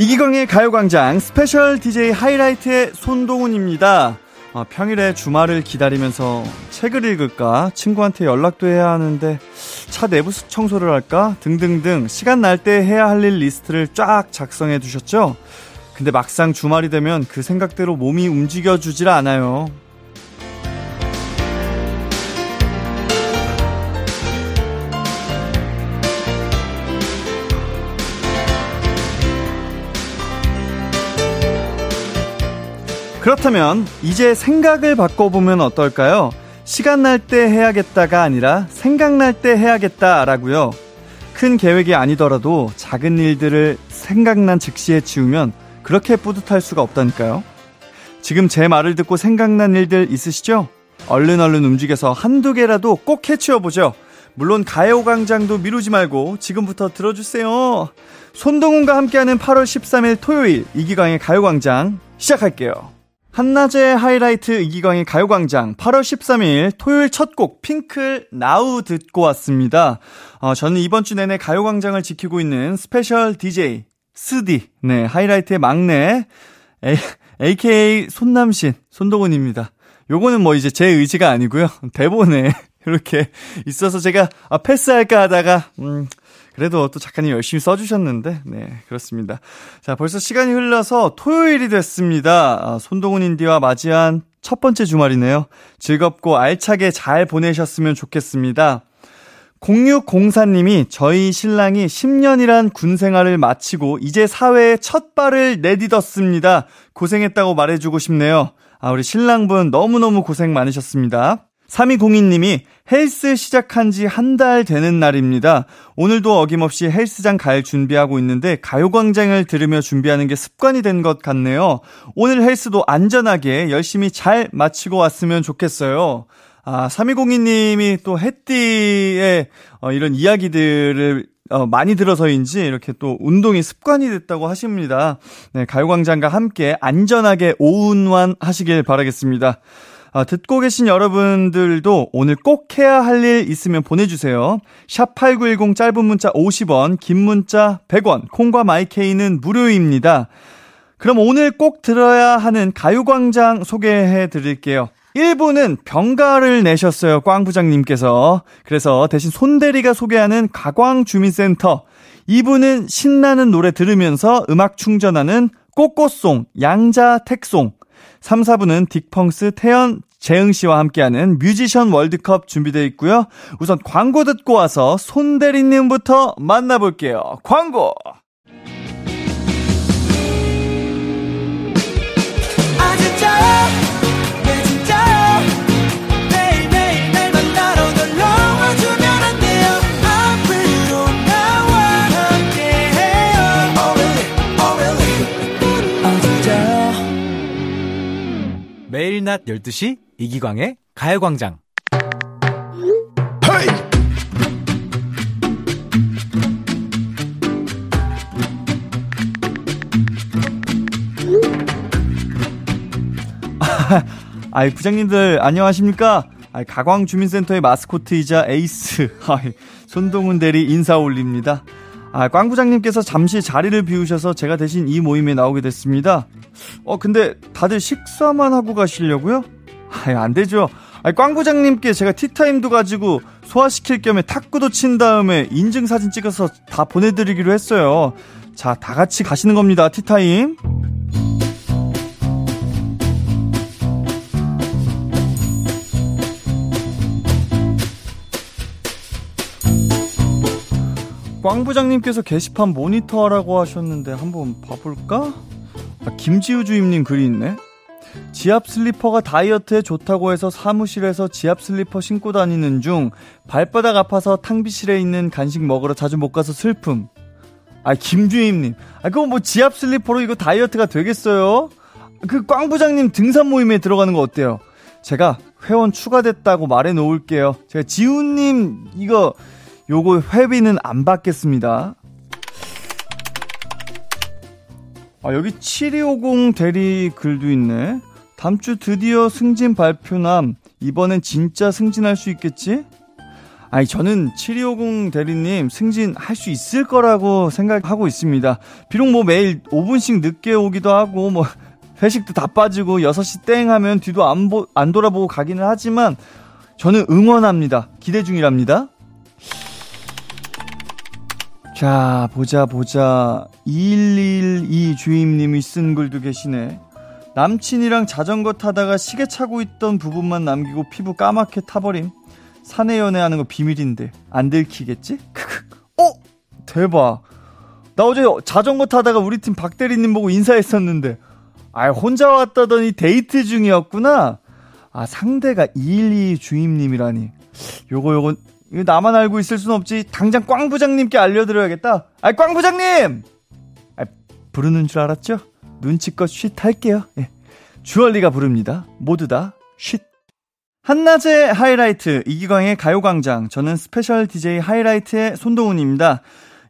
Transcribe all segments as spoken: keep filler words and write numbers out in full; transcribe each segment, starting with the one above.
이기광의 가요광장 스페셜 디제이 하이라이트의 손동훈입니다. 아, 평일에 주말을 기다리면서 책을 읽을까, 친구한테 연락도 해야 하는데 차 내부 청소를 할까 등등등 시간 날 때 해야 할 일 리스트를 쫙 작성해 두셨죠? 근데 막상 주말이 되면 그 생각대로 몸이 움직여주질 않아요. 그렇다면 이제 생각을 바꿔보면 어떨까요? 시간 날 때 해야겠다가 아니라 생각날 때 해야겠다라고요. 큰 계획이 아니더라도 작은 일들을 생각난 즉시에 지우면 그렇게 뿌듯할 수가 없다니까요. 지금 제 말을 듣고 생각난 일들 있으시죠? 얼른 얼른 움직여서 한두 개라도 꼭 해치워보죠. 물론 가요광장도 미루지 말고 지금부터 들어주세요. 손동훈과 함께하는 팔월 십삼일 토요일 이기광의 가요광장 시작할게요. 한낮의 하이라이트 이기광의 가요광장 팔월 십삼일 토요일 첫 곡 핑클 나우 듣고 왔습니다. 어, 저는 이번 주 내내 가요광장을 지키고 있는 스페셜 디제이 스디, 네, 하이라이트의 막내 에이, 에이케이 손남신 손동훈입니다. 요거는 뭐 이제 제 의지가 아니고요, 대본에 이렇게 있어서 제가 아, 패스할까 하다가 음. 그래도 또 작가님 열심히 써주셨는데, 네, 그렇습니다. 자, 벌써 시간이 흘러서 토요일이 됐습니다. 아, 손동훈 인디와 맞이한 첫 번째 주말이네요. 즐겁고 알차게 잘 보내셨으면 좋겠습니다. 공육공사님이 저희 신랑이 십 년이란 군 생활을 마치고 이제 사회에 첫 발을 내딛었습니다. 고생했다고 말해주고 싶네요. 아, 우리 신랑분 너무너무 고생 많으셨습니다. 삼이공이님이 헬스 시작한 지 한 달 되는 날입니다. 오늘도 어김없이 헬스장 갈 준비하고 있는데 가요광장을 들으며 준비하는 게 습관이 된 것 같네요. 오늘 헬스도 안전하게 열심히 잘 마치고 왔으면 좋겠어요. 아, 삼이공이님이 또 햇띠의 어, 이런 이야기들을 어, 많이 들어서인지 이렇게 또 운동이 습관이 됐다고 하십니다. 네, 가요광장과 함께 안전하게 오운완 하시길 바라겠습니다. 아, 듣고 계신 여러분들도 오늘 꼭 해야 할 일 있으면 보내주세요. 샵팔구일공 짧은 문자 오십 원, 긴 문자 백 원, 콩과 마이케이는 무료입니다. 그럼 오늘 꼭 들어야 하는 가요광장 소개해 드릴게요. 일 부는 병가를 내셨어요, 꽝 부장님께서. 그래서 대신 손대리가 소개하는 가광주민센터. 이 부는 신나는 노래 들으면서 음악 충전하는 꼬꼬송, 양자택송. 삼, 사 부는 딕펑스, 태연, 재흥씨와 함께하는 뮤지션 월드컵 준비되어 있고요. 우선 광고 듣고 와서 손대리님부터 만나볼게요. 광고! 아, 진짜요? 네, 진짜요? 매일 매일 날만 나로 널 안아주면 안 돼요. 앞으로 나와 함께해요. Oh really, oh really. 아, 진짜요? 매일 낮 열두 시 이기광의 가요광장. 아이, 부장님들 안녕하십니까? 아이, 가광주민센터의 마스코트이자 에이스 아이, 손동훈 대리 인사 올립니다. 아, 꽝 부장님께서 잠시 자리를 비우셔서 제가 대신 이 모임에 나오게 됐습니다. 어, 근데 다들 식사만 하고 가시려고요? 아이, 안 되죠. 아이, 꽝 부장님께 제가 티타임도 가지고 소화시킬 겸에 탁구도 친 다음에 인증사진 찍어서 다 보내드리기로 했어요. 자, 다 같이 가시는 겁니다, 티타임. 꽝 부장님께서 게시판 모니터하라고 하셨는데 한번 봐볼까? 아, 김지우 주임님 글이 있네. 지압 슬리퍼가 다이어트에 좋다고 해서 사무실에서 지압 슬리퍼 신고 다니는 중. 발바닥 아파서 탕비실에 있는 간식 먹으러 자주 못 가서 슬픔. 아, 김주임님, 아, 그건 뭐 지압 슬리퍼로 이거 다이어트가 되겠어요? 그 꽝 부장님 등산 모임에 들어가는 거 어때요? 제가 회원 추가됐다고 말해놓을게요. 제가 지우님 이거 요거 회비는 안 받겠습니다. 아, 여기 칠이오공 대리 글도 있네. 다음 주 드디어 승진 발표남. 이번엔 진짜 승진할 수 있겠지? 아니, 저는 칠이오공 대리님 승진할 수 있을 거라고 생각하고 있습니다. 비록 뭐 매일 오 분씩 늦게 오기도 하고 뭐 회식도 다 빠지고 여섯 시 땡 하면 뒤도 안, 보, 안 돌아보고 가기는 하지만 저는 응원합니다. 기대 중이랍니다. 자, 보자 보자. 이일이이 주임님이 쓴 글도 계시네. 남친이랑 자전거 타다가 시계 차고 있던 부분만 남기고 피부 까맣게 타버림. 사내 연애하는 거 비밀인데 안 들키겠지? 어? 대박. 나 어제 자전거 타다가 우리 팀 박대리님 보고 인사했었는데 아, 혼자 왔다더니 데이트 중이었구나. 아, 상대가 이일이 주임님이라니. 요거 요거 이거 나만 알고 있을 순 없지. 당장 꽝 부장님께 알려드려야겠다. 아, 꽝 부장님! 아, 부르는 줄 알았죠? 눈치껏 쉿 할게요. 예. 주얼리가 부릅니다. 모두 다 쉿. 한낮의 하이라이트, 이기광의 가요광장. 저는 스페셜 디제이 하이라이트의 손동훈입니다.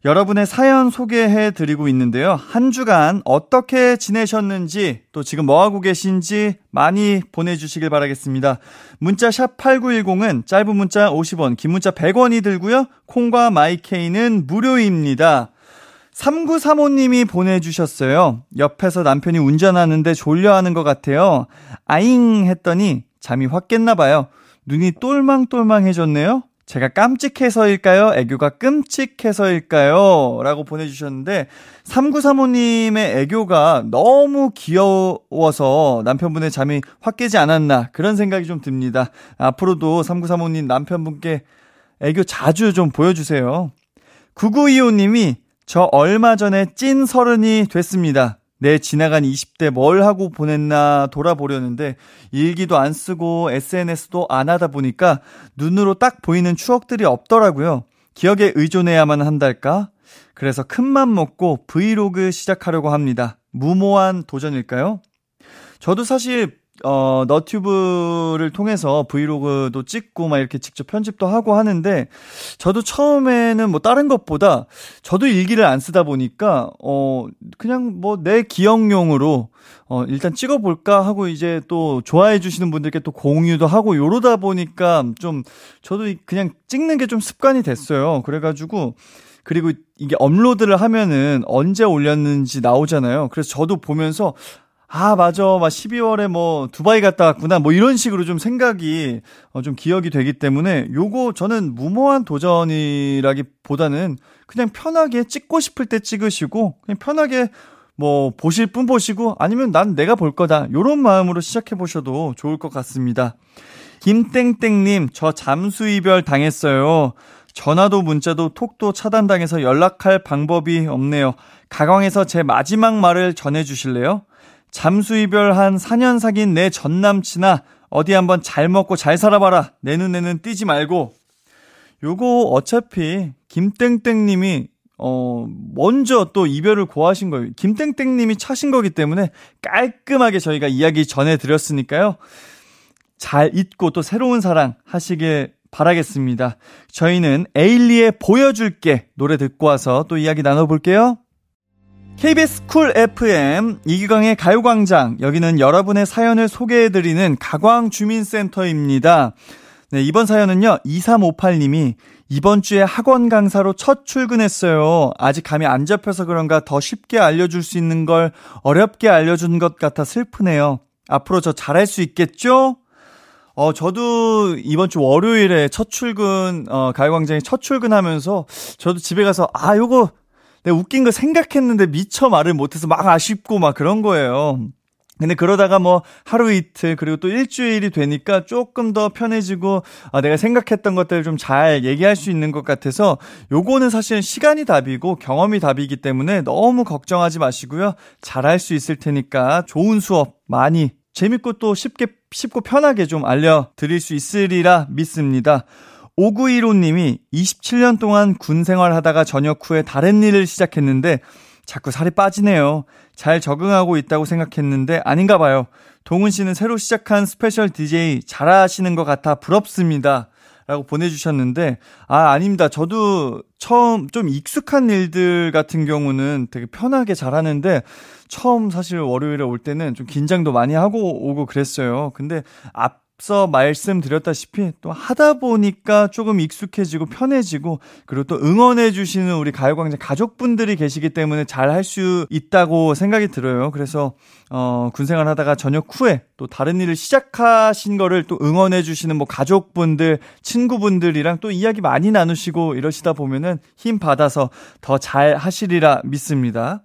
여러분의 사연 소개해드리고 있는데요. 한 주간 어떻게 지내셨는지 또 지금 뭐하고 계신지 많이 보내주시길 바라겠습니다. 문자 샵팔구일공은 짧은 문자 오십 원, 긴 문자 백 원이 들고요. 콩과 마이케이는 무료입니다. 삼구삼오님이 보내주셨어요. 옆에서 남편이 운전하는데 졸려하는 것 같아요. 아잉 했더니 잠이 확 깼나봐요. 눈이 똘망똘망해졌네요. 제가 깜찍해서일까요? 애교가 끔찍해서일까요? 라고 보내주셨는데 삼구삼오님의 애교가 너무 귀여워서 남편분의 잠이 확 깨지 않았나 그런 생각이 좀 듭니다. 앞으로도 삼구삼오님 남편분께 애교 자주 좀 보여주세요. 구구이오님이 저 얼마 전에 찐 서른이 됐습니다. 내 지나간 이십 대 뭘 하고 보냈나 돌아보려는데 일기도 안 쓰고 에스엔에스도 안 하다 보니까 눈으로 딱 보이는 추억들이 없더라고요. 기억에 의존해야만 한달까? 그래서 큰맘 먹고 브이로그 시작하려고 합니다. 무모한 도전일까요? 저도 사실 어, 너튜브를 통해서 브이로그도 찍고 막 이렇게 직접 편집도 하고 하는데 저도 처음에는 뭐 다른 것보다 저도 일기를 안 쓰다 보니까 어, 그냥 뭐 내 기억용으로 어, 일단 찍어볼까 하고 이제 또 좋아해 주시는 분들께 또 공유도 하고 이러다 보니까 좀 저도 그냥 찍는 게 좀 습관이 됐어요. 그래가지고 그리고 이게 업로드를 하면은 언제 올렸는지 나오잖아요. 그래서 저도 보면서 아, 맞아. 막 십이월에 뭐 두바이 갔다 왔구나. 뭐 이런 식으로 좀 생각이 어, 좀 기억이 되기 때문에 요거 저는 무모한 도전이라기보다는 그냥 편하게 찍고 싶을 때 찍으시고 그냥 편하게 뭐 보실 분 보시고 아니면 난 내가 볼 거다. 요런 마음으로 시작해 보셔도 좋을 것 같습니다. 김땡땡님, 저 잠수 이별 당했어요. 전화도 문자도 톡도 차단당해서 연락할 방법이 없네요. 가광에서 제 마지막 말을 전해주실래요? 잠수 이별한 사 년 사귄 내 전남친아 어디 한번 잘 먹고 잘 살아봐라. 내 눈에는 띄지 말고. 요거 어차피 김땡땡님이 어 먼저 또 이별을 고하신 거예요. 김땡땡님이 차신 거기 때문에 깔끔하게 저희가 이야기 전해드렸으니까요. 잘 잊고 또 새로운 사랑 하시길 바라겠습니다. 저희는 에일리의 보여줄게 노래 듣고 와서 또 이야기 나눠볼게요. 케이비에스 쿨 에프엠 이기광의 가요광장, 여기는 여러분의 사연을 소개해드리는 가광주민센터입니다. 네, 이번 사연은요 이삼오팔님이 이번 주에 학원 강사로 첫 출근했어요. 아직 감이 안 잡혀서 그런가 더 쉽게 알려줄 수 있는 걸 어렵게 알려준 것 같아 슬프네요. 앞으로 저 잘할 수 있겠죠? 어, 저도 이번 주 월요일에 첫 출근 어, 가요광장에 첫 출근하면서 저도 집에 가서 아 요거 네, 웃긴 거 생각했는데 미처 말을 못해서 막 아쉽고 막 그런 거예요. 근데 그러다가 뭐 하루 이틀 그리고 또 일주일이 되니까 조금 더 편해지고 아, 내가 생각했던 것들을 좀 잘 얘기할 수 있는 것 같아서 요거는 사실 시간이 답이고 경험이 답이기 때문에 너무 걱정하지 마시고요. 잘할 수 있을 테니까 좋은 수업 많이 재밌고 또 쉽게 쉽고 편하게 좀 알려드릴 수 있으리라 믿습니다. 오구일오님이 이십칠 년 동안 군 생활하다가 전역 후에 다른 일을 시작했는데 자꾸 살이 빠지네요. 잘 적응하고 있다고 생각했는데 아닌가 봐요. 동훈 씨는 새로 시작한 스페셜 디제이 잘하시는 것 같아 부럽습니다. 라고 보내주셨는데 아, 아닙니다. 저도 처음 좀 익숙한 일들 같은 경우는 되게 편하게 잘하는데 처음 사실 월요일에 올 때는 좀 긴장도 많이 하고 오고 그랬어요. 근데 앞 앞서 말씀드렸다시피 또 하다 보니까 조금 익숙해지고 편해지고 그리고 또 응원해 주시는 우리 가요광장 가족분들이 계시기 때문에 잘 할 수 있다고 생각이 들어요. 그래서 어, 군생활 하다가 저녁 후에 또 다른 일을 시작하신 거를 또 응원해 주시는 뭐 가족분들, 친구분들이랑 또 이야기 많이 나누시고 이러시다 보면은 힘 받아서 더 잘 하시리라 믿습니다.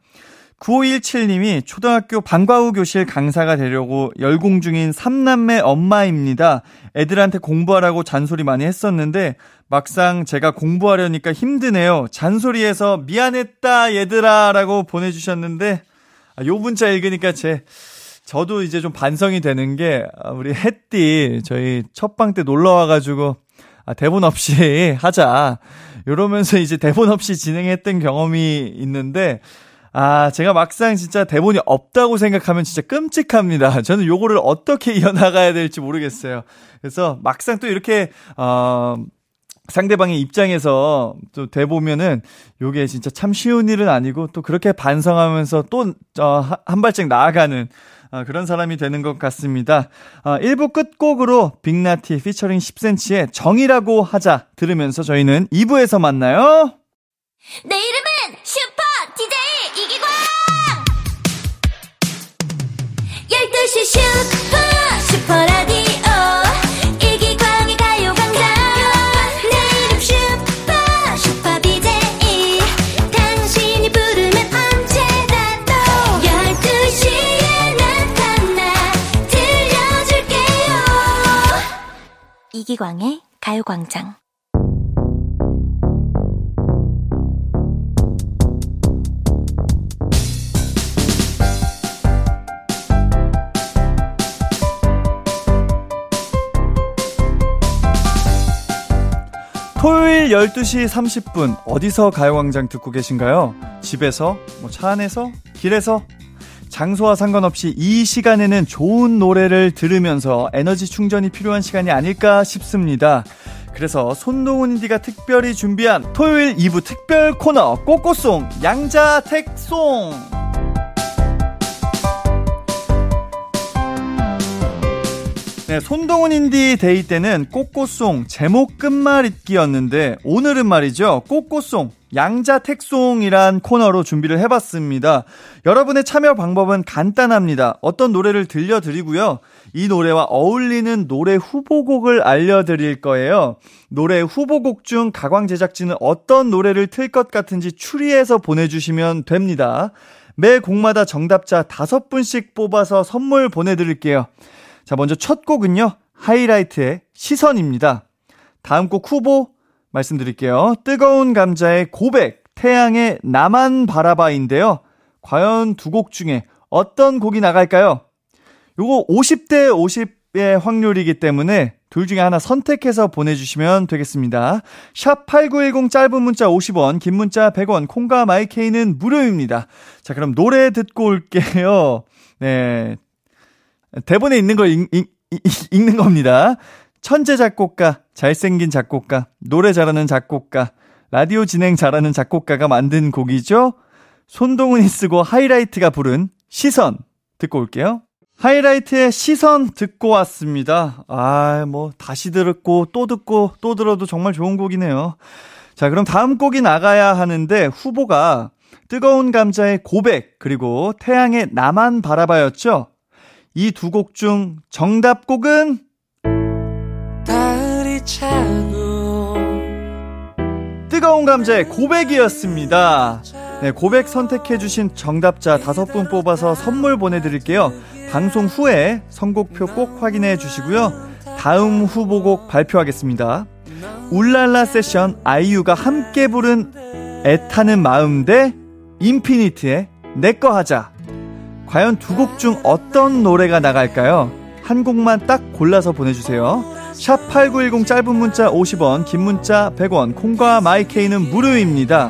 구오일칠님이 초등학교 방과 후 교실 강사가 되려고 열공 중인 삼남매 엄마입니다. 애들한테 공부하라고 잔소리 많이 했었는데 막상 제가 공부하려니까 힘드네요. 잔소리해서 미안했다 얘들아 라고 보내주셨는데 요 문자 읽으니까 제 저도 이제 좀 반성이 되는 게 우리 햇띠 저희 첫방 때 놀러와가지고 아, 대본 없이 하자 이러면서 이제 대본 없이 진행했던 경험이 있는데 아, 제가 막상 진짜 대본이 없다고 생각하면 진짜 끔찍합니다. 저는 요거를 어떻게 이어나가야 될지 모르겠어요. 그래서 막상 또 이렇게, 어, 상대방의 입장에서 또 대보면은 요게 진짜 참 쉬운 일은 아니고 또 그렇게 반성하면서 또, 어, 한 발짝 나아가는 어, 그런 사람이 되는 것 같습니다. 어, 일 부 끝곡으로 빅나티 피처링 십 센티미터의 정이라고 하자 들으면서 저희는 이 부에서 만나요. 내 이름은 슈퍼! 열두 시 슈퍼 슈퍼라디오 이기광의 가요광장 내 이름 슈퍼 슈퍼비제이 당신이 부르면 언제나 또 열두 시에 나타나 들려줄게요. 이기광의 가요광장 토요일 열두 시 삼십 분 어디서 가요광장 듣고 계신가요? 집에서, 뭐 차 안에서, 길에서 장소와 상관없이 이 시간에는 좋은 노래를 들으면서 에너지 충전이 필요한 시간이 아닐까 싶습니다. 그래서 손동훈 인디가 특별히 준비한 토요일 이 부 특별 코너 꼬꼬송 양자택송 네, 손동훈 인디 데이 때는 꼬꼬송 제목 끝말잇기였는데 오늘은 말이죠 꼬꼬송 양자택송이란 코너로 준비를 해봤습니다. 여러분의 참여 방법은 간단합니다. 어떤 노래를 들려드리고요 이 노래와 어울리는 노래 후보곡을 알려드릴 거예요. 노래 후보곡 중 가광 제작진은 어떤 노래를 틀 것 같은지 추리해서 보내주시면 됩니다. 매 곡마다 정답자 다섯 분씩 뽑아서 선물 보내드릴게요. 자, 먼저 첫 곡은요. 하이라이트의 시선입니다. 다음 곡 후보 말씀드릴게요. 뜨거운 감자의 고백, 태양의 나만 바라봐인데요. 과연 두 곡 중에 어떤 곡이 나갈까요? 요거 오십 대 오십의 확률이기 때문에 둘 중에 하나 선택해서 보내주시면 되겠습니다. 샵팔구일공 짧은 문자 오십 원, 긴 문자 백 원, 콩과 마이케이는 무료입니다. 자, 그럼 노래 듣고 올게요. 네. 대본에 있는 걸 읽, 읽, 읽, 읽는 겁니다. 천재 작곡가, 잘생긴 작곡가, 노래 잘하는 작곡가, 라디오 진행 잘하는 작곡가가 만든 곡이죠. 손동훈이 쓰고 하이라이트가 부른 시선 듣고 올게요. 하이라이트의 시선 듣고 왔습니다. 아, 뭐 다시 들었고 또 듣고 또 들어도 정말 좋은 곡이네요. 자, 그럼 다음 곡이 나가야 하는데 후보가 뜨거운 감자의 고백 그리고 태양의 나만 바라봐였죠. 이 두 곡 중 정답곡은 뜨거운 감자의 고백이었습니다. 네, 고백 선택해주신 정답자 다섯 분 뽑아서 선물 보내드릴게요. 방송 후에 선곡표 꼭 확인해 주시고요. 다음 후보곡 발표하겠습니다. 울랄라 세션 아이유가 함께 부른 애타는 마음 대 인피니트의 내꺼 하자. 과연 두 곡 중 어떤 노래가 나갈까요? 한 곡만 딱 골라서 보내주세요. 샵팔구일공 짧은 문자 오십 원, 긴 문자 백 원, 콩과 마이케이는 무료입니다.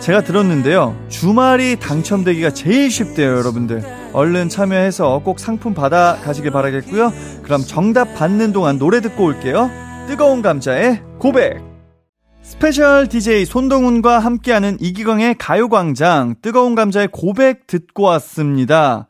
제가 들었는데요. 주말이 당첨되기가 제일 쉽대요, 여러분들. 얼른 참여해서 꼭 상품 받아 가시길 바라겠고요. 그럼 정답 받는 동안 노래 듣고 올게요. 뜨거운 감자의 고백. 스페셜 디제이 손동훈과 함께하는 이기광의 가요광장 뜨거운 감자의 고백 듣고 왔습니다.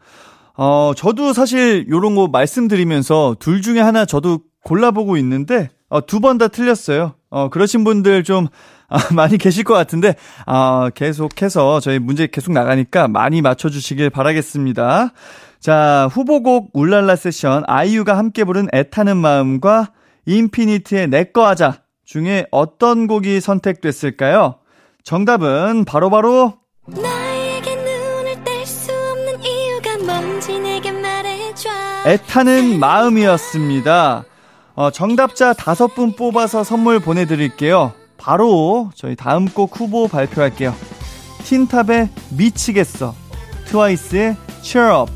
어, 저도 사실 요런 거 말씀드리면서 둘 중에 하나 저도 골라보고 있는데 어, 두 번 다 틀렸어요. 어, 그러신 분들 좀 아, 많이 계실 것 같은데 아, 계속해서 저희 문제 계속 나가니까 많이 맞춰주시길 바라겠습니다. 자, 후보곡 울랄라 세션 아이유가 함께 부른 애타는 마음과 인피니트의 내꺼 하자 중에 어떤 곡이 선택됐을까요? 정답은 바로바로 바로 나에게 눈을 뗄 수 없는 이유가 뭔지 내게 말해줘 애타는 마음이었습니다. 어, 정답자 다섯 분 뽑아서 선물 보내드릴게요. 바로 저희 다음 곡 후보 발표할게요. 틴탑의 미치겠어, 트와이스의 Cheer Up.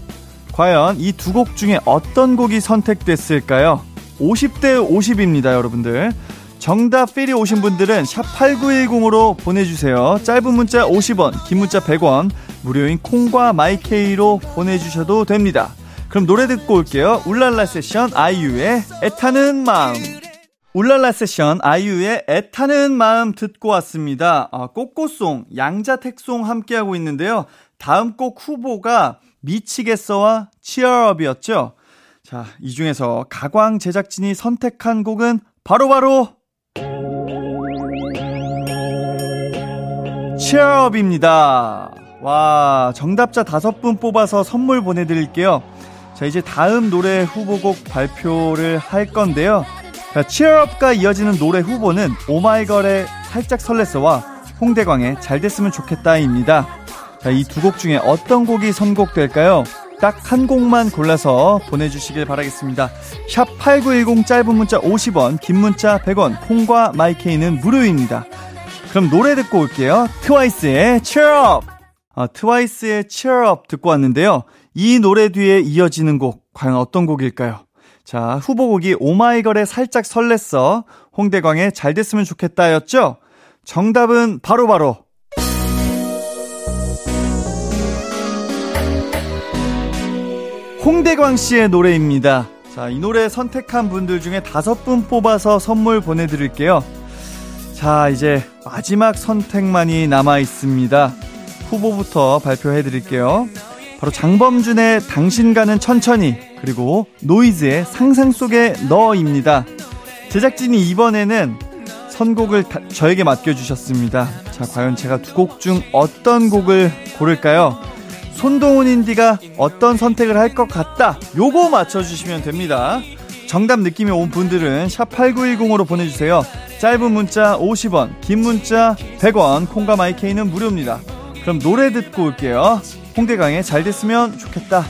과연 이 두 곡 중에 어떤 곡이 선택됐을까요? 오십 대 오십입니다 여러분들. 정답 필이 오신 분들은 샵 팔구일공으로 보내주세요. 짧은 문자 오십 원, 긴 문자 백 원, 무료인 콩과 마이케이로 보내주셔도 됩니다. 그럼 노래 듣고 올게요. 울랄라 세션 아이유의 애타는 마음. 울랄라 세션 아이유의 애타는 마음 듣고 왔습니다. 아, 꼬꼬송, 양자택송 함께하고 있는데요. 다음 곡 후보가 미치겠어와 치얼업이었죠. 자, 이 중에서 가광 제작진이 선택한 곡은 바로바로 바로 치얼업입니다. 와, 정답자 다섯 분 뽑아서 선물 보내드릴게요. 자, 이제 다음 노래 후보곡 발표를 할 건데요. 자, 치얼업과 이어지는 노래 후보는 오마이걸의 살짝 설렜어와 홍대광의 잘 됐으면 좋겠다입니다. 자, 이 두 곡 중에 어떤 곡이 선곡될까요? 딱 한 곡만 골라서 보내주시길 바라겠습니다. 샵 팔구일공, 짧은 문자 오십 원, 긴 문자 백 원, 콩과 마이케이는 무료입니다. 그럼 노래 듣고 올게요. 트와이스의 Cheer Up! 아, 트와이스의 Cheer Up 듣고 왔는데요. 이 노래 뒤에 이어지는 곡, 과연 어떤 곡일까요? 자, 후보곡이 오마이걸의 살짝 설렜어, 홍대광의 잘 됐으면 좋겠다 였죠? 정답은 바로바로 바로 홍대광 씨의 노래입니다. 자, 이 노래 선택한 분들 중에 다섯 분 뽑아서 선물 보내드릴게요. 자, 이제 마지막 선택만이 남아있습니다. 후보부터 발표해드릴게요. 바로 장범준의 당신과는 천천히, 그리고 노이즈의 상상 속의 너입니다. 제작진이 이번에는 선곡을 다, 저에게 맡겨주셨습니다. 자, 과연 제가 두 곡 중 어떤 곡을 고를까요? 손동훈 인디가 어떤 선택을 할 것 같다, 요거 맞춰주시면 됩니다. 정답 느낌이 온 분들은 샵 팔구일공으로 보내주세요. 짧은 문자 오십 원, 긴 문자 백 원, 콩과 마이케이는 무료입니다. 그럼 노래 듣고 올게요. 홍대광의 잘 됐으면 좋겠다.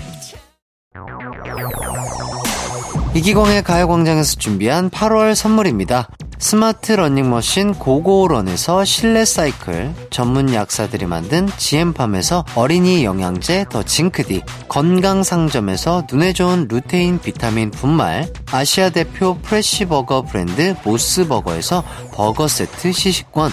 이기광의 가요광장에서 준비한 팔월 선물입니다. 스마트 러닝머신 고고런에서 실내 사이클, 전문 약사들이 만든 지엠팜에서 어린이 영양제 더 징크디, 건강상점에서 눈에 좋은 루테인 비타민 분말, 아시아 대표 프레시버거 브랜드 모스버거에서 버거 세트 시식권,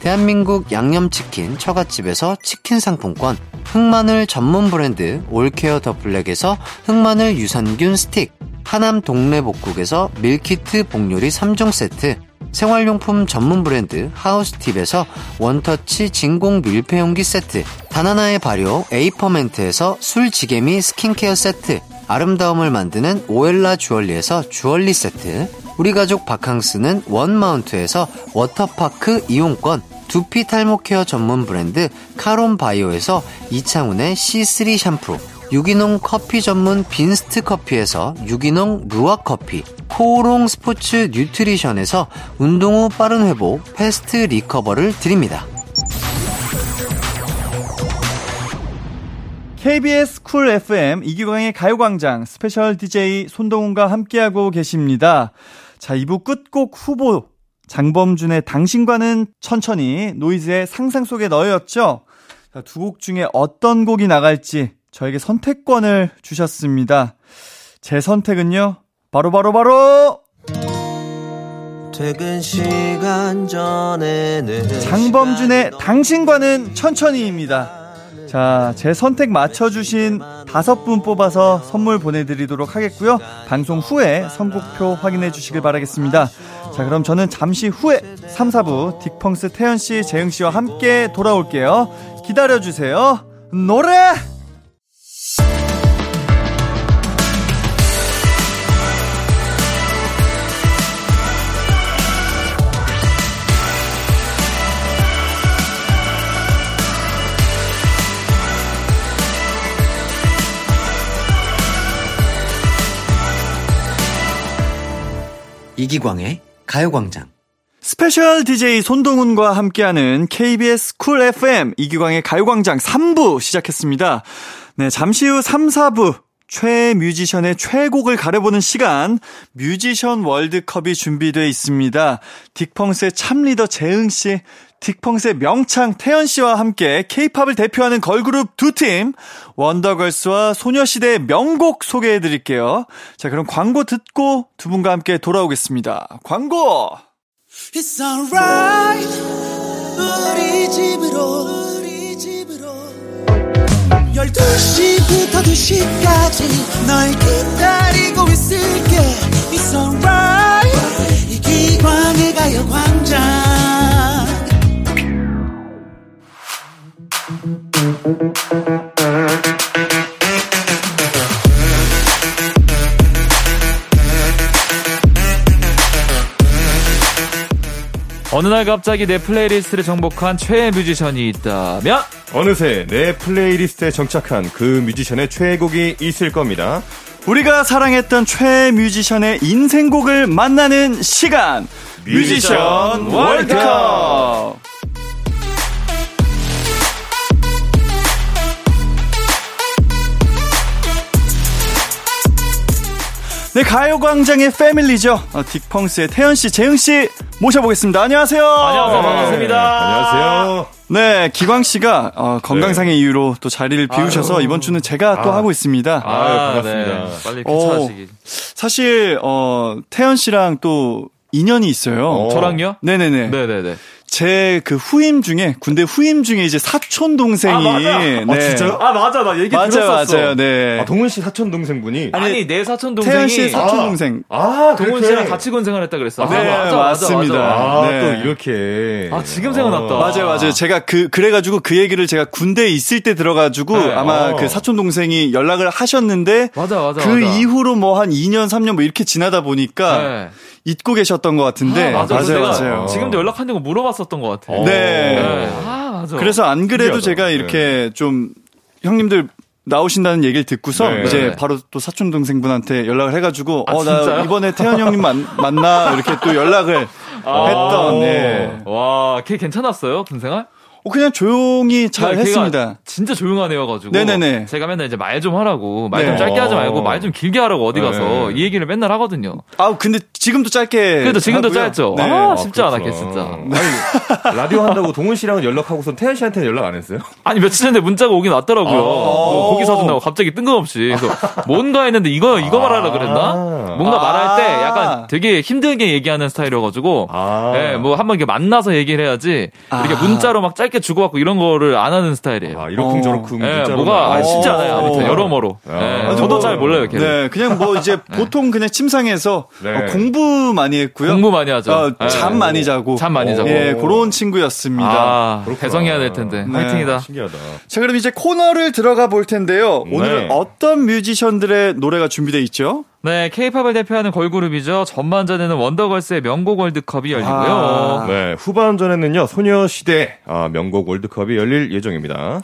대한민국 양념치킨 처갓집에서 치킨 상품권, 흑마늘 전문 브랜드 올케어 더 블랙에서 흑마늘 유산균 스틱, 하남 동래복국에서 밀키트 복요리 삼 종 세트, 생활용품 전문 브랜드 하우스팁에서 원터치 진공 밀폐용기 세트, 바나나의 발효 에이퍼멘트에서 술지개미 스킨케어 세트, 아름다움을 만드는 오엘라 주얼리에서 주얼리 세트, 우리 가족 바캉스는 원마운트에서 워터파크 이용권, 두피 탈모 케어 전문 브랜드 카론바이오에서 이창훈의 씨쓰리 샴푸, 유기농 커피 전문 빈스트 커피에서 유기농 루아 커피, 코오롱 스포츠 뉴트리션에서 운동 후 빠른 회복, 패스트 리커버를 드립니다. 케이비에스 쿨 에프엠 이기광의 가요광장 스페셜 디제이 손동훈과 함께하고 계십니다. 자, 이 부 끝곡 후보 장범준의 당신과는 천천히, 노이즈의 상상 속에 너였죠. 자, 두 곡 중에 어떤 곡이 나갈지 저에게 선택권을 주셨습니다. 제 선택은요, 바로바로바로 바로 바로 퇴근 시간 전에는 장범준의 당신과는 천천히입니다. 자, 제 선택 맞춰주신 다섯 분 뽑아서 선물 보내드리도록 하겠고요. 방송 후에 선곡표 확인해 주시길 바라겠습니다. 자, 그럼 저는 잠시 후에 삼, 사 부 딕펑스 태연씨, 재흥씨와 함께 돌아올게요. 기다려주세요. 노래! 이기광의 가요광장 스페셜 디제이 손동훈과 함께하는 케이비에스 쿨 에프엠 이기광의 가요광장 삼 부 시작했습니다. 네, 잠시 후 삼, 사 부 최애 뮤지션의 최애곡을 가려보는 시간, 뮤지션 월드컵이 준비되어 있습니다. 딕펑스의 참리더 재흥씨, 딕펑스의 명창 태연씨와 함께 K-팝을 대표하는 걸그룹 두 팀, 원더걸스와 소녀시대의 명곡 소개해드릴게요. 자, 그럼 광고 듣고 두 분과 함께 돌아오겠습니다. 광고! It's alright, 우리 집으로 열두 시부터 두 시까지 널 기다리고 있을게. It's alright, 이기광의 가요광장. 어느 날 갑자기 내 플레이리스트를 정복한 최애 뮤지션이 있다면 어느새 내 플레이리스트에 정착한 그 뮤지션의 최애곡이 있을 겁니다. 우리가 사랑했던 최애 뮤지션의 인생곡을 만나는 시간, 뮤지션 월드컵. 네, 가요광장의 패밀리죠. 어, 딕펑스의 태연씨, 재흥씨 모셔보겠습니다. 안녕하세요. 안녕하세요. 반갑습니다. 네, 안녕하세요. 네, 기광씨가 어, 건강상의 네. 이유로 또 자리를 비우셔서 아유. 이번 주는 제가 또 아. 하고 있습니다. 아, 아유, 반갑습니다. 네. 빨리 괜찮으시길. 어, 사실 어, 태연씨랑 또 인연이 있어요. 어. 저랑요? 네네네. 네네네. 제 그 후임 중에, 군대 후임 중에 이제 사촌 동생이. 아, 맞아. 네. 아, 진짜요? 아, 맞아. 나 얘기 맞아, 들었었어. 맞아요, 맞아요. 네. 아, 동훈 씨 사촌 동생분이. 아니, 아니, 내 사촌 동생이. 태연 씨 사촌 동생. 아, 아 동훈 씨랑 같이 군생활했다 그랬어. 아, 네, 맞아, 맞아, 맞습니다. 맞아. 아, 네. 또 이렇게. 아, 지금 생각났다. 아. 맞아요, 맞아요. 제가 그, 그래가지고 그 얘기를 제가 군대에 있을 때 들어가지고 네. 아마 아. 그 사촌 동생이 연락을 하셨는데. 맞아, 맞아. 그 맞아. 이후로 뭐 한 이 년, 삼 년 뭐 이렇게 지나다 보니까. 네. 잊고 계셨던 것 같은데. 아, 맞아. 맞아요, 맞아요. 지금도 연락하는 거 물어봤었던 것 같아요. 네. 네. 아, 맞아. 그래서 안 그래도 신기하다. 제가 이렇게 네. 좀 형님들 나오신다는 얘기를 듣고서 네. 이제 바로 또 사촌 동생분한테 연락을 해가지고 아, 어, 나 이번에 태연 형님 만, 만나 이렇게 또 연락을 아, 했던. 네. 와, 걔 괜찮았어요, 군생활? 어, 그냥 조용히 잘 야, 했습니다. 진짜 조용한 애여가지고. 네네네. 제가 맨날 이제 말 좀 하라고, 말 좀 네. 짧게 하지 말고 말 좀 길게 하라고 어디 가서 네. 이 얘기를 맨날 하거든요. 아, 근데 지금도 짧게. 그래도 지금도 하고요. 짧죠. 네. 아, 쉽지 않아, 걔 진짜. 아니, 라디오 한다고 동훈 씨랑은 연락하고선 태연 씨한테는 연락 안 했어요? 아니, 며칠 전에 문자가 오긴 왔더라고요. 아, 뭐, 고기 사준다고 갑자기 뜬금없이. 그래서 뭔가 했는데 이거 이거 말하라 그랬나? 뭔가 아, 말할 때 약간 되게 힘들게 얘기하는 스타일이어가지고, 아, 예, 뭐 한번 이렇게 만나서 얘기를 해야지. 이렇게 아, 문자로 막 짧게 주고받고 이런 거를 안 하는 스타일이에요. 아, 이러쿵저러쿵. 네, 뭐가 아, 쉽지 않아요. 아무튼 여러모로. 아, 네, 아, 저도 뭐, 잘 몰라요. 걔는. 네, 그냥 뭐 이제 네. 보통 그냥 침상에서 네. 어, 공부 많이 했고요. 공부 많이 하죠. 어, 네. 잠 많이 자고. 잠 많이 자고. 예, 그런 친구였습니다. 아, 배성해야 될 텐데. 네. 화이팅이다. 신기하다. 자, 그럼 이제 코너를 들어가 볼 텐데요. 오늘은 네. 어떤 뮤지션들의 노래가 준비되어 있죠? 네, K-팝을 대표하는 걸그룹이죠. 전반전에는 원더걸스의 명곡 월드컵이 열리고요. 아, 네, 후반전에는요 소녀시대 아, 명곡 월드컵이 열릴 예정입니다.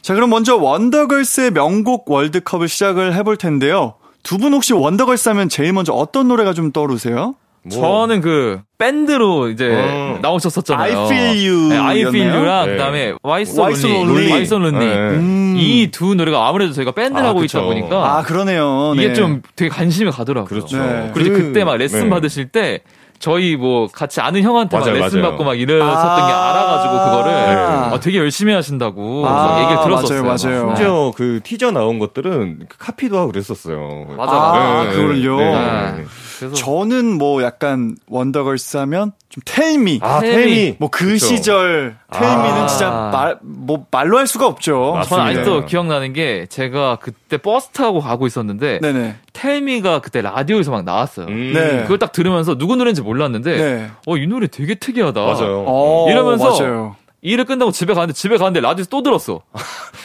자, 그럼 먼저 원더걸스의 명곡 월드컵을 시작을 해볼 텐데요. 두 분 혹시 원더걸스 하면 제일 먼저 어떤 노래가 좀 떠오르세요? 뭐. 저는 그 밴드로 이제 어. 나오셨었잖아요. I Feel You, 네, I Feel You랑 네. 그다음에 Why So Lonely, Why So Lonely 이 두 노래가 아무래도 저희가 밴드를 아, 하고 그쵸. 있다 보니까 아 그러네요. 네. 이게 좀 되게 관심이 가더라고요. 그렇죠. 네. 그리고 그, 그때 막 레슨 네. 받으실 때. 저희 뭐 같이 아는 형한테 맞아요, 막 레슨 맞아요. 받고 막 이랬었던 아~ 게 알아가지고 그거를 네. 아, 되게 열심히 하신다고 아~ 얘기를 들었었어요. 맞아요, 맞아요. 심지어 그 티저 나온 것들은 카피도 하고 그랬었어요. 맞아, 아, 네. 아 그걸요. 네. 네. 그래서 저는 뭐 약간 원더걸스 하면 좀 텔미, 아 텔미, 뭐 그 시절 텔미는 아~ 진짜 말 뭐 말로 할 수가 없죠. 맞습니다. 저는 아직도 기억나는 게 제가 그때 버스 타고 가고 있었는데 네네. 텔미가 그때 라디오에서 막 나왔어요. 음. 네. 그걸 딱 들으면서 누구 노래인지 몰랐는데 네. 어, 이 노래 되게 특이하다. 맞아요. 오, 이러면서 맞아요. 일을 끝나고 집에 가는데 집에 가는데 라디오에서 또 들었어.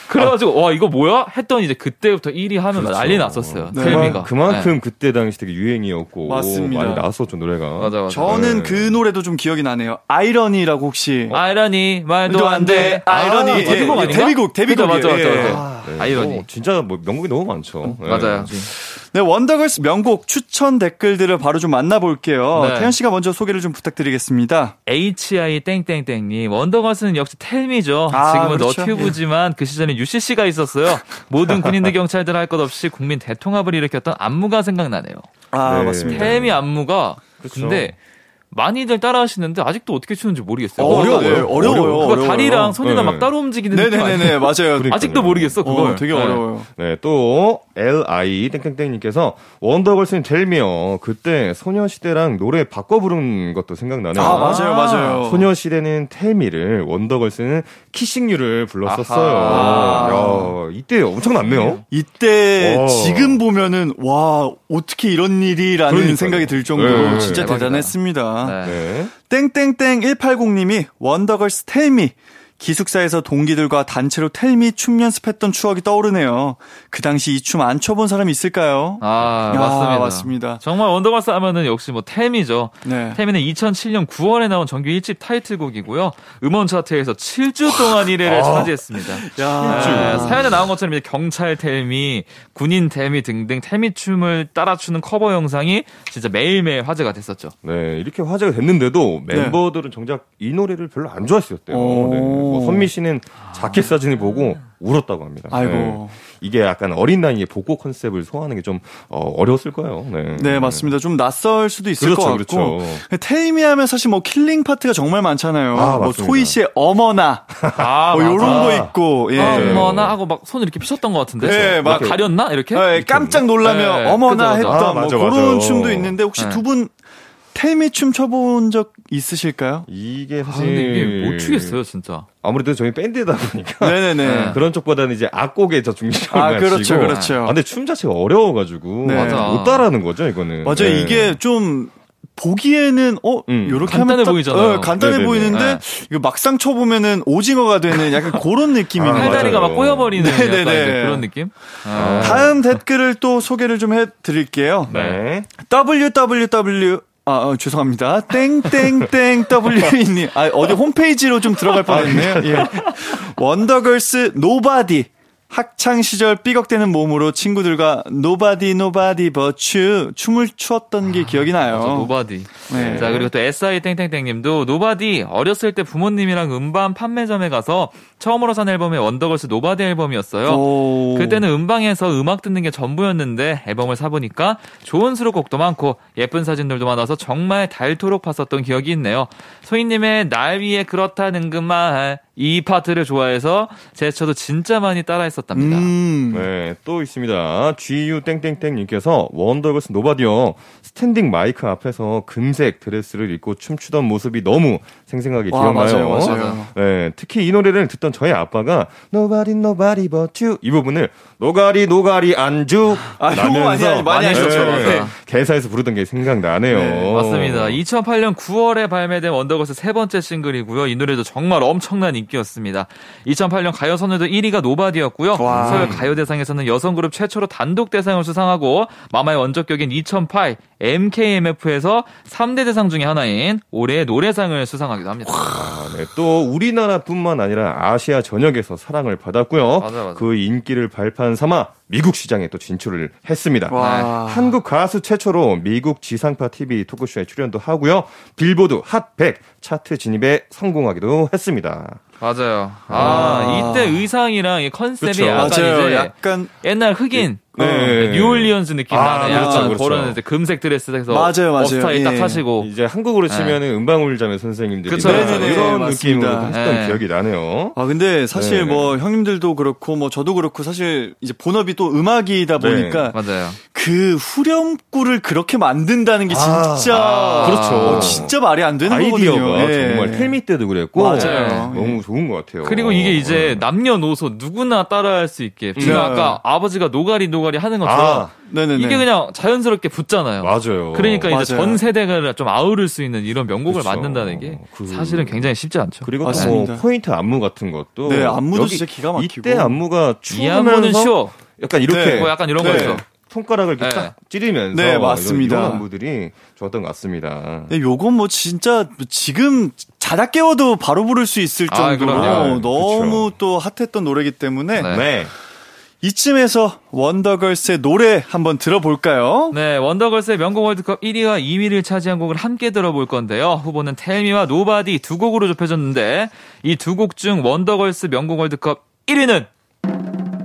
그래가지고 와 이거 뭐야? 했더니 이제 그때부터 일 위 하면 그렇죠. 난리 났었어요. 네. 텔미가 그만큼 네. 그때 당시 되게 유행이었고 맞습니다. 많이 나왔었죠 노래가. 맞아, 맞아. 저는 네. 그 노래도 좀 기억이 나네요. 아이러니라고 혹시 어? 아이러니 말도 안 돼. 아이러니 아, 예, 데뷔곡 아닌가? 데뷔곡 데뷔곡 맞아 맞아. 예. 맞아. 네. 아이러니 어, 진짜 뭐 명곡이 너무 많죠. 네. 맞아요. 네 원더걸스 명곡 추천 댓글들을 바로 좀 만나볼게요. 네. 태연 씨가 먼저 소개를 좀 부탁드리겠습니다. 에이치아이 땡땡땡님 원더걸스는 역시 텔미죠. 아, 지금은 그렇죠. 너튜브지만 예. 그 시절에 유씨씨가 있었어요. 모든 군인들 경찰들 할 것 없이 국민 대통합을 일으켰던 안무가 생각나네요. 아 네. 맞습니다. 텔미 안무가 그렇죠. 근데 많이들 따라하시는데 아직도 어떻게 추는지 모르겠어요. 어려워요. 어려워요. 그거 어려워요. 다리랑 손이나 네. 막 따로 움직이는 느낌 아니에요? 네네네 맞아요. 아직도 모르겠어 그거. 어, 되게 네. 어려워요. 네 또 엘 아이 땡땡땡님께서 원더걸스는 텔미요. 그때 소녀시대랑 노래 바꿔 부른 것도 생각나네요. 아 맞아요 맞아요. 소녀시대는 텔미를 원더걸스는 키싱유를 불렀었어요. 아하. 야 이때 엄청났네요. 이때 와. 지금 보면은 와 어떻게 이런 일이라는 그러니까요. 생각이 들 정도로 네. 진짜 대박이다. 대단했습니다. 네. 네. 땡땡땡 일팔공님이 원더걸스 텔미 기숙사에서 동기들과 단체로 텔미 춤 연습했던 추억이 떠오르네요. 그 당시 이 춤 안 춰본 사람이 있을까요? 아, 야, 맞습니다. 맞습니다. 정말 원더걸스 하면은 역시 뭐 텔미죠. 네. 텔미는 이천칠년 구월에 나온 정규 일집 타이틀곡이고요. 음원 차트에서 칠주 동안 일 위를 아. 차지했습니다. 야. 네, 사연에 나온 것처럼 이제 경찰 텔미, 군인 텔미 등등 텔미 춤을 따라 추는 커버 영상이 진짜 매일매일 화제가 됐었죠. 네, 이렇게 화제가 됐는데도 멤버들은 네. 정작 이 노래를 별로 안 좋아했었대요. 뭐 선미 씨는 자켓 사진을 보고 울었다고 합니다. 아이고. 네. 이게 약간 어린 나이에 복고 컨셉을 소화하는 게 좀 어려웠을 거예요. 네. 네, 맞습니다. 좀 낯설 수도 있을 그렇죠, 것 같고. 그렇죠. 테이미 하면 사실 뭐 킬링 파트가 정말 많잖아요. 아, 뭐 소희 씨의 어머나. 아, 뭐 요런 아, 거 있고. 예. 어머나 하고 막 손을 이렇게 피셨던 것 같은데. 네, 막 이렇게. 가렸나? 이렇게? 네, 깜짝 놀라며 네, 어머나 그쵸, 했던 아, 맞아, 뭐 맞아. 그런 춤도 있는데 혹시 네. 두 분 텔미 춤 춰본 적 있으실까요? 이게 사실 아, 이게 못 추겠어요 진짜. 아무래도 저희 밴드다 보니까 네네네. 네. 그런 쪽보다는 이제 악곡에 저 중심을 맞추고. 아 그렇죠, 그렇죠. 아, 근데 춤 자체가 어려워가지고 네. 맞아. 못 따라하는 거죠 이거는. 맞아요. 네. 이게 좀 보기에는 어 음. 요렇게 간단해 하면 딱, 보이잖아요. 어, 간단해 네네네. 보이는데 네. 이거 막상 쳐보면은 오징어가 되는 약간 그런 느낌입니다. 아, 팔다리가 막 꼬여버리는 약간 그런 느낌. 아. 다음 댓글을 또 소개를 좀 해드릴게요. 네. 더블유 더블유 더블유 아, 어, 죄송합니다. 땡땡땡 더블유이님. 아, 어디 홈페이지로 좀 들어갈 뻔했네요. 예. 원더걸스 노바디. 학창 시절 삐걱대는 몸으로 친구들과 nobody nobody but you 춤을 추었던 게 기억이 나요. 맞아, nobody. 네. 자 그리고 또 에스아이 땡땡땡님도 nobody 어렸을 때 부모님이랑 음반 판매점에 가서 처음으로 산 앨범이 원더걸스 nobody 앨범이었어요. 오. 그때는 음방에서 음악 듣는 게 전부였는데 앨범을 사보니까 좋은 수록곡도 많고 예쁜 사진들도 많아서 정말 닳도록 팠었던 기억이 있네요. 소희님의 날 위해 그렇다는 그 말 이 파트를 좋아해서 제스처도 진짜 많이 따라했었답니다. 음. 네, 또 있습니다. 지 유 땡땡땡님께서 원더걸스 노바디요. 스탠딩 마이크 앞에서 금색 드레스를 입고 춤추던 모습이 너무 생생하게 기억나요. 맞아요, 맞아요. 네, 특히 이 노래를 듣던 저희 아빠가 Nobody Nobody But You 이 부분을 노가리 노가리 안주 아, 나면서 많이, 많이 하셨죠. 네, 네. 개사에서 부르던 게 생각나네요. 네, 맞습니다. 이천팔년 구월에 발매된 원더걸스 세 번째 싱글이고요. 이 노래도 정말 엄청난 인기였습니다. 이천팔년 가요선에도 일 위가 노바디였고요. 와. 서울 가요대상에서는 여성그룹 최초로 단독 대상을 수상하고 마마의 원조격인 이천팔 엠케이엠에프에서 삼대 대상 중에 하나인 올해의 노래상을 수상하기도 합니다. 와, 네. 또 우리나라뿐만 아니라 아시아 전역에서 사랑을 받았고요. 맞아, 맞아. 그 인기를 발판 삼아 미국 시장에 또 진출을 했습니다. 와. 한국 가수 최초로 미국 지상파 티비 토크쇼에 출연도 하고요. 빌보드 핫 백 차트 진입에 성공하기도 했습니다. 맞아요. 아, 아. 이때 의상이랑 컨셉이 그렇죠. 약간 맞아요. 이제 약간 옛날 흑인 네. 네. 뉴올리언즈 느낌 아, 나는 그렇죠, 그렇죠. 그런 이제 금색 드레스에서 머스타일 예. 딱 하시고 이제 한국으로 치면 네. 은방울자매 선생님들이 그쵸? 네, 네, 이런 네, 느낌으로 했던 네. 기억이 나네요. 아 근데 사실 네. 뭐 형님들도 그렇고 뭐 저도 그렇고 사실 이제 본업이 또 음악이다 보니까 네. 맞아요. 그 후렴구를 그렇게 만든다는 게 진짜 아, 아, 그렇죠. 어, 진짜 말이 안 되는 아이디어가 거거든요. 예. 정말 텔미 때도 그랬고 맞아요. 예. 너무 좋은 것 같아요. 그리고 이게 이제 남녀노소 누구나 따라할 수 있게 제가 네. 아까 아버지가 노가리 노가리 하는 것처럼 아. 네네네. 이게 그냥 자연스럽게 붙잖아요. 맞아요. 그러니까 맞아요. 이제 전 세대를 좀 아우를 수 있는 이런 명곡을 그쵸. 만든다는 게 그... 사실은 굉장히 쉽지 않죠. 그리고 뭐 포인트 안무 같은 것도 네 안무도 진짜 기가 막히고 이때 안무가 추면서 약간 이렇게 네. 뭐 약간 이런 네. 거죠. 손가락을 이렇게 네. 딱 찌르면서 네 맞습니다. 이런, 이런 안무들이 좋았던 것 같습니다. 네, 요건 뭐 진짜 지금 자다 깨워도 바로 부를 수 있을 정도로 아, 너무 그쵸. 또 핫했던 노래이기 때문에. 네. 네. 이쯤에서 원더걸스의 노래 한번 들어볼까요? 네, 원더걸스의 명곡 월드컵 일 위와 이 위를 차지한 곡을 함께 들어볼 건데요. 후보는 텔미와 노바디 두 곡으로 좁혀졌는데 이 두 곡 중 원더걸스 명곡 월드컵 일 위는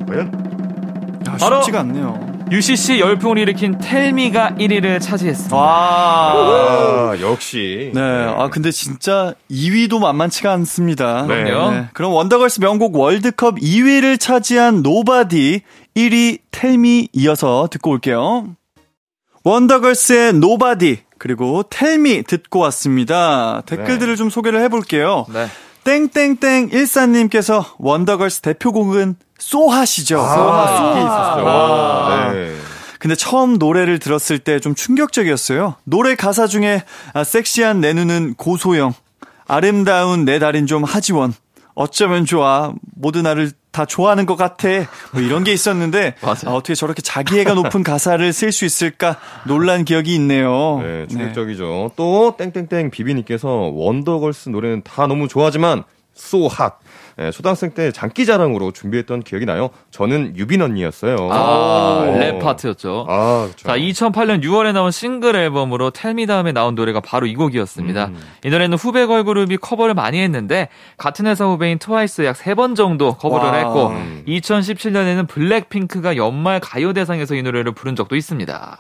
과연? 야, 바로 쉽지가 않네요. 유씨씨 열풍을 일으킨 텔미가 일 위를 차지했습니다. 아, 아 역시. 네, 아 근데 진짜 이 위도 만만치가 않습니다. 네. 네. 그럼 원더걸스 명곡 월드컵 이 위를 차지한 노바디, 일 위 텔미 이어서 듣고 올게요. 원더걸스의 노바디 그리고 텔미 듣고 왔습니다. 댓글들을 네. 좀 소개를 해볼게요. 네. 땡땡땡 일사님께서 원더걸스 대표곡은 소하시죠. 아, 소하 있었어요. 아, 네. 근데 처음 노래를 들었을 때 좀 충격적이었어요. 노래 가사 중에 아, 섹시한 내 눈은 고소영, 아름다운 내 달인 좀 하지원, 어쩌면 좋아, 모두 나를 다 좋아하는 것 같아, 뭐 이런 게 있었는데 아, 어떻게 저렇게 자기애가 높은 가사를 쓸 수 있을까 놀란 기억이 있네요. 네, 충격적이죠. 네. 또 땡땡땡 비비님께서 원더걸스 노래는 다 너무 좋아하지만 so hot. 네, 초등학생 때 장기자랑으로 준비했던 기억이 나요. 저는 유빈 언니였어요. 아, 랩 파트였죠. 아, 그렇죠. 자, 이천팔 년 유월에 나온 싱글 앨범으로 텔미 다음에 나온 노래가 바로 이 곡이었습니다. 음. 이 노래는 후배 걸그룹이 커버를 많이 했는데 같은 회사 후배인 트와이스 약 세 번 정도 커버를 와. 했고 이천십칠 년에는 블랙핑크가 연말 가요대상에서 이 노래를 부른 적도 있습니다.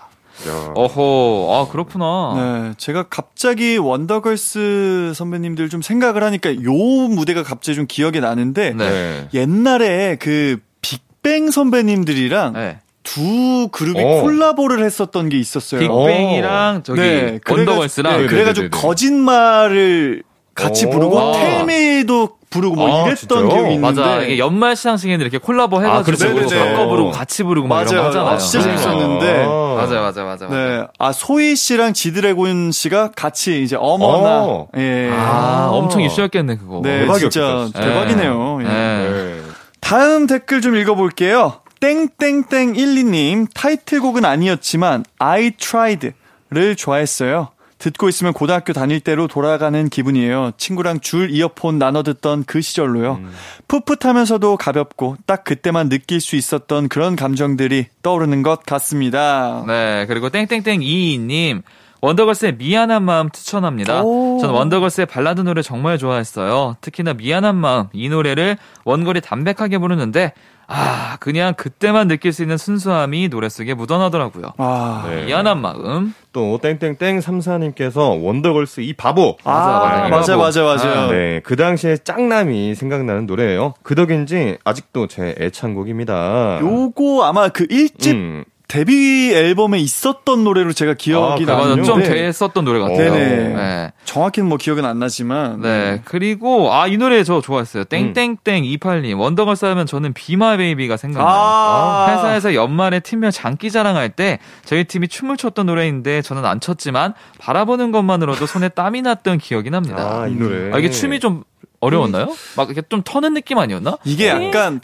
야. 어허, 아, 그렇구나. 네, 제가 갑자기 원더걸스 선배님들 좀 생각을 하니까 요 무대가 갑자기 좀 기억이 나는데, 네. 옛날에 그 빅뱅 선배님들이랑 네. 두 그룹이 오. 콜라보를 했었던 게 있었어요. 빅뱅이랑 저기 네, 원더걸스랑. 네, 그래가지고 거짓말을 같이 오. 부르고, 텔미도 부르고 뭐 아, 이랬던 진짜요? 기억이 있는데 맞아. 이게 연말 시상식에는 이렇게 콜라보 해가지고 바꿔 아, 부르고 같이 부르고 막 이런 거 하잖아요. 아, 진짜 재밌었는데 아. 맞아요, 맞아요, 맞아요. 네, 아 소희 씨랑 지드래곤 씨가 같이 이제 어머나 어. 예, 아 엄청 이슈였겠네 그거. 네, 대박이었겠다, 진짜, 진짜 대박이네요. 예. 예. 예. 다음 댓글 좀 읽어볼게요. 땡땡땡 일이님 타이틀곡은 아니었지만 I Tried를 좋아했어요. 듣고 있으면 고등학교 다닐 때로 돌아가는 기분이에요. 친구랑 줄 이어폰 나눠 듣던 그 시절로요. 음. 풋풋하면서도 가볍고 딱 그때만 느낄 수 있었던 그런 감정들이 떠오르는 것 같습니다. 네, 그리고 땡땡땡 이이님 원더걸스의 미안한 마음 추천합니다. 오. 전 원더걸스의 발라드 노래 정말 좋아했어요. 특히나 미안한 마음 이 노래를 원걸이 담백하게 부르는데 아 그냥 그때만 느낄 수 있는 순수함이 노래 속에 묻어나더라고요. 아, 네. 미안한 마음. 또 땡땡땡 삼사님께서 원더걸스 이 바보. 아, 맞아, 맞아, 맞아, 맞아. 아, 네, 그 당시에 짱남이 생각나는 노래예요. 그 덕인지 아직도 제 애창곡입니다. 요거 아마 그 일집. 음. 데뷔 앨범에 있었던 노래로 제가 기억이 아, 나요. 좀 됐었던 노래 같아요. 네. 정확히는 뭐 기억은 안 나지만. 네. 네. 그리고 아, 이 노래 저 좋아했어요. 땡땡땡 이팔님 음. 원더걸스 하면 저는 비마 베이비가 생각나요. 아~ 회사에서 연말에 팀별 장기 자랑할 때 저희 팀이 춤을 췄던 노래인데 저는 안 췄지만 바라보는 것만으로도 손에 땀이 났던 기억이 납니다. 아, 이 노래. 아, 이게 춤이 좀 어려웠나요? 음. 막 이렇게 좀 터는 느낌 아니었나? 이게 약간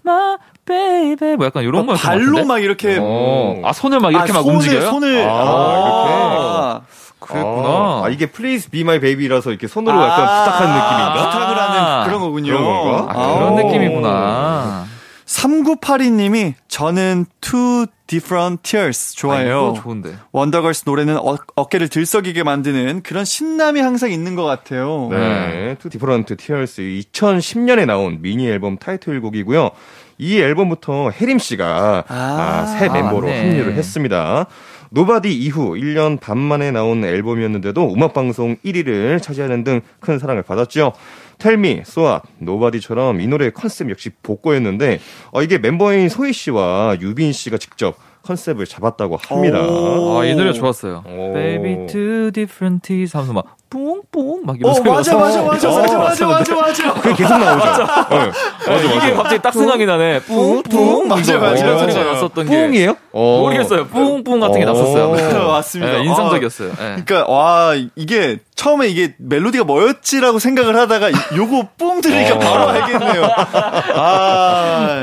베이베 뭐 약간 이런 거 발로 막 이렇게 어. 아 손을 막 이렇게 아, 막 손을, 움직여요? 손을 아, 아, 이렇게 그랬구나. 아, 이게 Please Be My Baby라서 이렇게 손으로 아, 약간 부탁한 느낌인가? 부탁을 하는 그런 거군요. 그런, 아, 그런 느낌이구나. 삼구팔이님이 저는 Two Different Tears 좋아해요. 아, 좋은데. 원더걸스 노래는 어, 어깨를 들썩이게 만드는 그런 신남이 항상 있는 것 같아요. 네, Two Different Tears 이천십 년에 나온 미니 앨범 타이틀곡이고요. 이 앨범부터 혜림 씨가 아, 아, 새 멤버로 아, 합류를 했습니다. 노바디 이후 일 년 반 만에 나온 앨범이었는데도 음악방송 일 위를 차지하는 등 큰 사랑을 받았죠. 텔미, 소아, 노바디처럼 이 노래의 컨셉 역시 복고였는데 어, 이게 멤버인 소희 씨와 유빈 씨가 직접 컨셉을 잡았다고 합니다. 아, 이 노래 좋았어요. Baby two different teas 하면서 막 뿡뿡 막 이런 소리가 맞아 맞아 맞아 맞아 맞아 맞아 맞아 그게 계속 나오죠. 네. 맞아, 이게 맞아. 갑자기 딱 생각이 나네. 뿡뿡 맞아 맞아 이런 소리가 났었던 게 뿡이에요? 모르겠어요. 뿡뿡 같은 게 났었어요. 맞습니다. 네, 인상적이었어요. 네. 그러니까 와 이게 처음에 이게 멜로디가 뭐였지라고 생각을 하다가 요거 뿜 들으니까 바로 알겠네요. 아,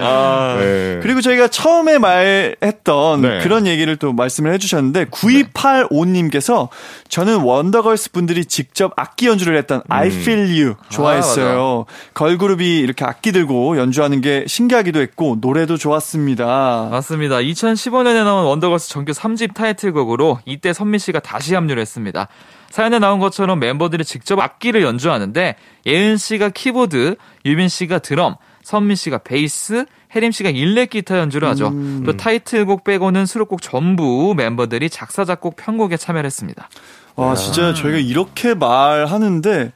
아 네. 그리고 저희가 처음에 말했던 네. 그런 얘기를 또 말씀을 해주셨는데 구이팔오님께서 저는 원더걸스 분들이 직접 악기 연주를 했던 음. I Feel You 좋아했어요. 아, 걸그룹이 이렇게 악기 들고 연주하는 게 신기하기도 했고 노래도 좋았습니다. 맞습니다. 이천십오년에 나온 원더걸스 정규 삼집 타이틀곡으로 이때 선미 씨가 다시 합류를 했습니다. 사연에 나온 것처럼 멤버들이 직접 악기를 연주하는데 예은 씨가 키보드, 유빈 씨가 드럼, 선미 씨가 베이스, 혜림 씨가 일렉 기타 연주를 하죠. 음. 또 타이틀곡 빼고는 수록곡 전부 멤버들이 작사, 작곡, 편곡에 참여를 했습니다. 와, 진짜 저희가 이렇게 말하는데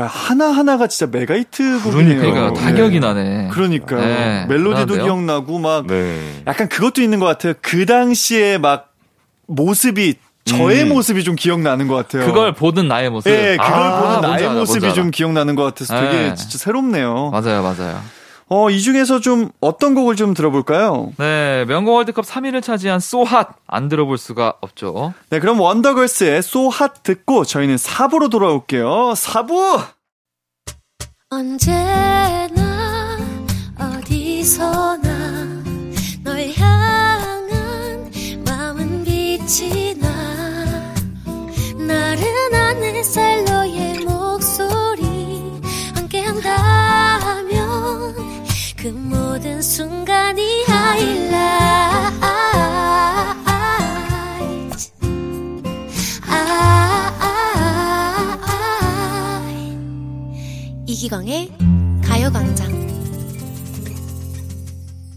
야 하나하나가 진짜 메가히트 곡이네요. 그러니까 타격이 네. 나네. 그러니까 네. 멜로디도 그러네요. 기억나고 막 네. 약간 그것도 있는 것 같아요. 그 당시에 막 모습이 저의 음. 모습이 좀 기억나는 것 같아요. 그걸 보던 나의 모습. 네, 그걸 아, 보던 나의 알아, 모습이 좀 기억나는 것 같아서 되게 네. 진짜 새롭네요. 맞아요, 맞아요. 어, 이 중에서 좀 어떤 곡을 좀 들어볼까요? 네, 명곡 월드컵 삼위를 차지한 So Hot 안 들어볼 수가 없죠. 네, 그럼 원더걸스의 So Hot 듣고 저희는 사부로 돌아올게요. 사부! 언제나 어디서나 널 향한 마음은 빛이 나 나른한 햇살 너의 목소리 함께한다면 그 모든 순간이 하이라이트 이기광의 가요광장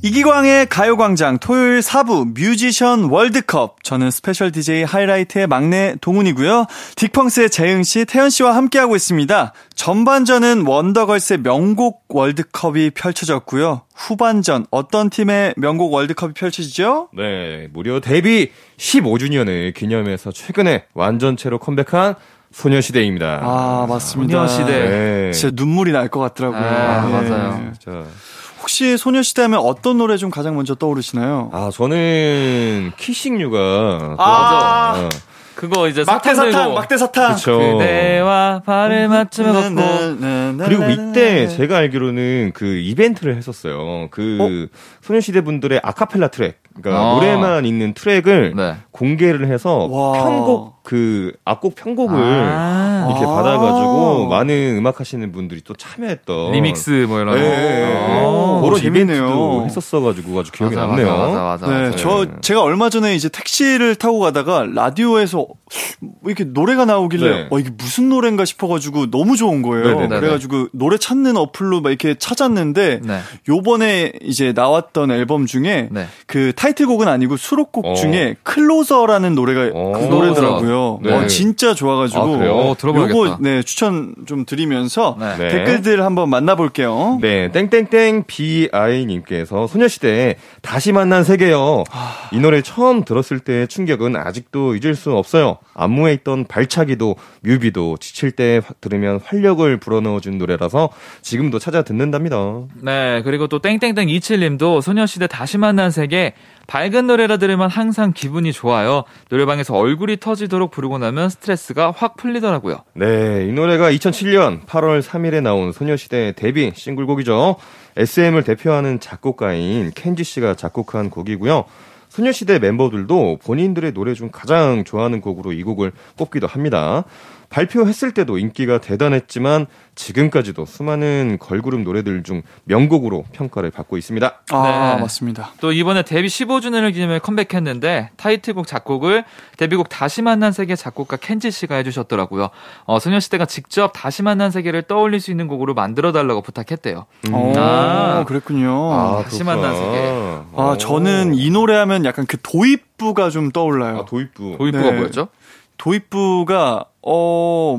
이기광의 가요광장 토요일 사부 뮤지션 월드컵 저는 스페셜 디제이 하이라이트의 막내 동훈이고요. 딕펑스의 재흥씨, 태연씨와 함께하고 있습니다. 전반전은 원더걸스의 명곡 월드컵이 펼쳐졌고요. 후반전 어떤 팀의 명곡 월드컵이 펼쳐지죠? 네, 무려 데뷔 십오주년을 기념해서 최근에 완전체로 컴백한 소녀시대입니다. 아, 맞습니다. 소녀시대. 네. 진짜 눈물이 날 것 같더라고요. 아, 네. 맞아요. 진짜. 혹시 소녀시대 하면 어떤 노래 좀 가장 먼저 떠오르시나요? 아, 저는 키싱유가 아~ 맞아. 어. 그거 이제 막대사탕, 막대사탕. 그대와 발을 맞추며 걷고. 그리고 이때 제가 알기로는 그 이벤트를 했었어요. 그 어? 소녀시대 분들의 아카펠라 트랙, 그러니까 아. 노래만 있는 트랙을 네. 공개를 해서 와. 편곡 그 악곡 편곡을 아. 이렇게 받아가지고 아. 많은 음악 하시는 분들이 또 참여했던 리믹스 뭐 이런 네. 네. 그런 이벤트도 했었어가지고 아주 기억이 맞아, 남네요. 맞아, 맞아, 맞아, 맞아, 네, 맞아. 저 제가 얼마 전에 이제 택시를 타고 가다가 라디오에서 이렇게 노래가 나오길래 네. 어 이게 무슨 노래인가 싶어가지고 너무 좋은 거예요. 네네네. 그래가지고 노래 찾는 어플로 막 이렇게 찾았는데 네. 요번에 이제 나왔던 앨범 중에 네. 그 타이틀곡은 아니고 수록곡 어. 중에 클로저라는 노래가 그 노래더라고요. 네. 와, 진짜 좋아가지고 아, 어, 들어봐야겠다. 요거 네, 추천 좀 드리면서 네. 네. 댓글들 한번 만나볼게요. 네, 땡땡땡 비아이님께서 소녀시대 다시 만난 세계요. 하... 이 노래 처음 들었을 때의 충격은 아직도 잊을 수 없어요. 안무에 있던 발차기도 뮤비도 지칠 때 들으면 활력을 불어넣어준 노래라서 지금도 찾아 듣는답니다. 네, 그리고 또 땡땡땡 이칠님도 소녀시대 다시 만난 세계 밝은 노래라 들으면 항상 기분이 좋아요. 노래방에서 얼굴이 터지도록 부르고 나면 스트레스가 확 풀리더라고요. 네, 이 노래가 이천칠년 팔월 삼일에 나온 소녀시대 데뷔 싱글곡이죠. 에스엠을 대표하는 작곡가인 켄지 씨가 작곡한 곡이고요. 소녀시대 멤버들도 본인들의 노래 중 가장 좋아하는 곡으로 이 곡을 꼽기도 합니다. 발표했을 때도 인기가 대단했지만 지금까지도 수많은 걸그룹 노래들 중 명곡으로 평가를 받고 있습니다. 아, 네. 맞습니다. 또 이번에 데뷔 십오주년을 기념해 컴백했는데 타이틀곡 작곡을 데뷔곡 다시 만난 세계 작곡가 켄지 씨가 해주셨더라고요. 어, 소녀시대가 직접 다시 만난 세계를 떠올릴 수 있는 곡으로 만들어달라고 부탁했대요. 음. 오, 아, 그랬군요. 아, 다시 그렇구나. 만난 세계. 아, 오. 저는 이 노래하면 약간 그 도입부가 좀 떠올라요. 아, 도입부. 도입부가 네. 뭐였죠? 도입부가 어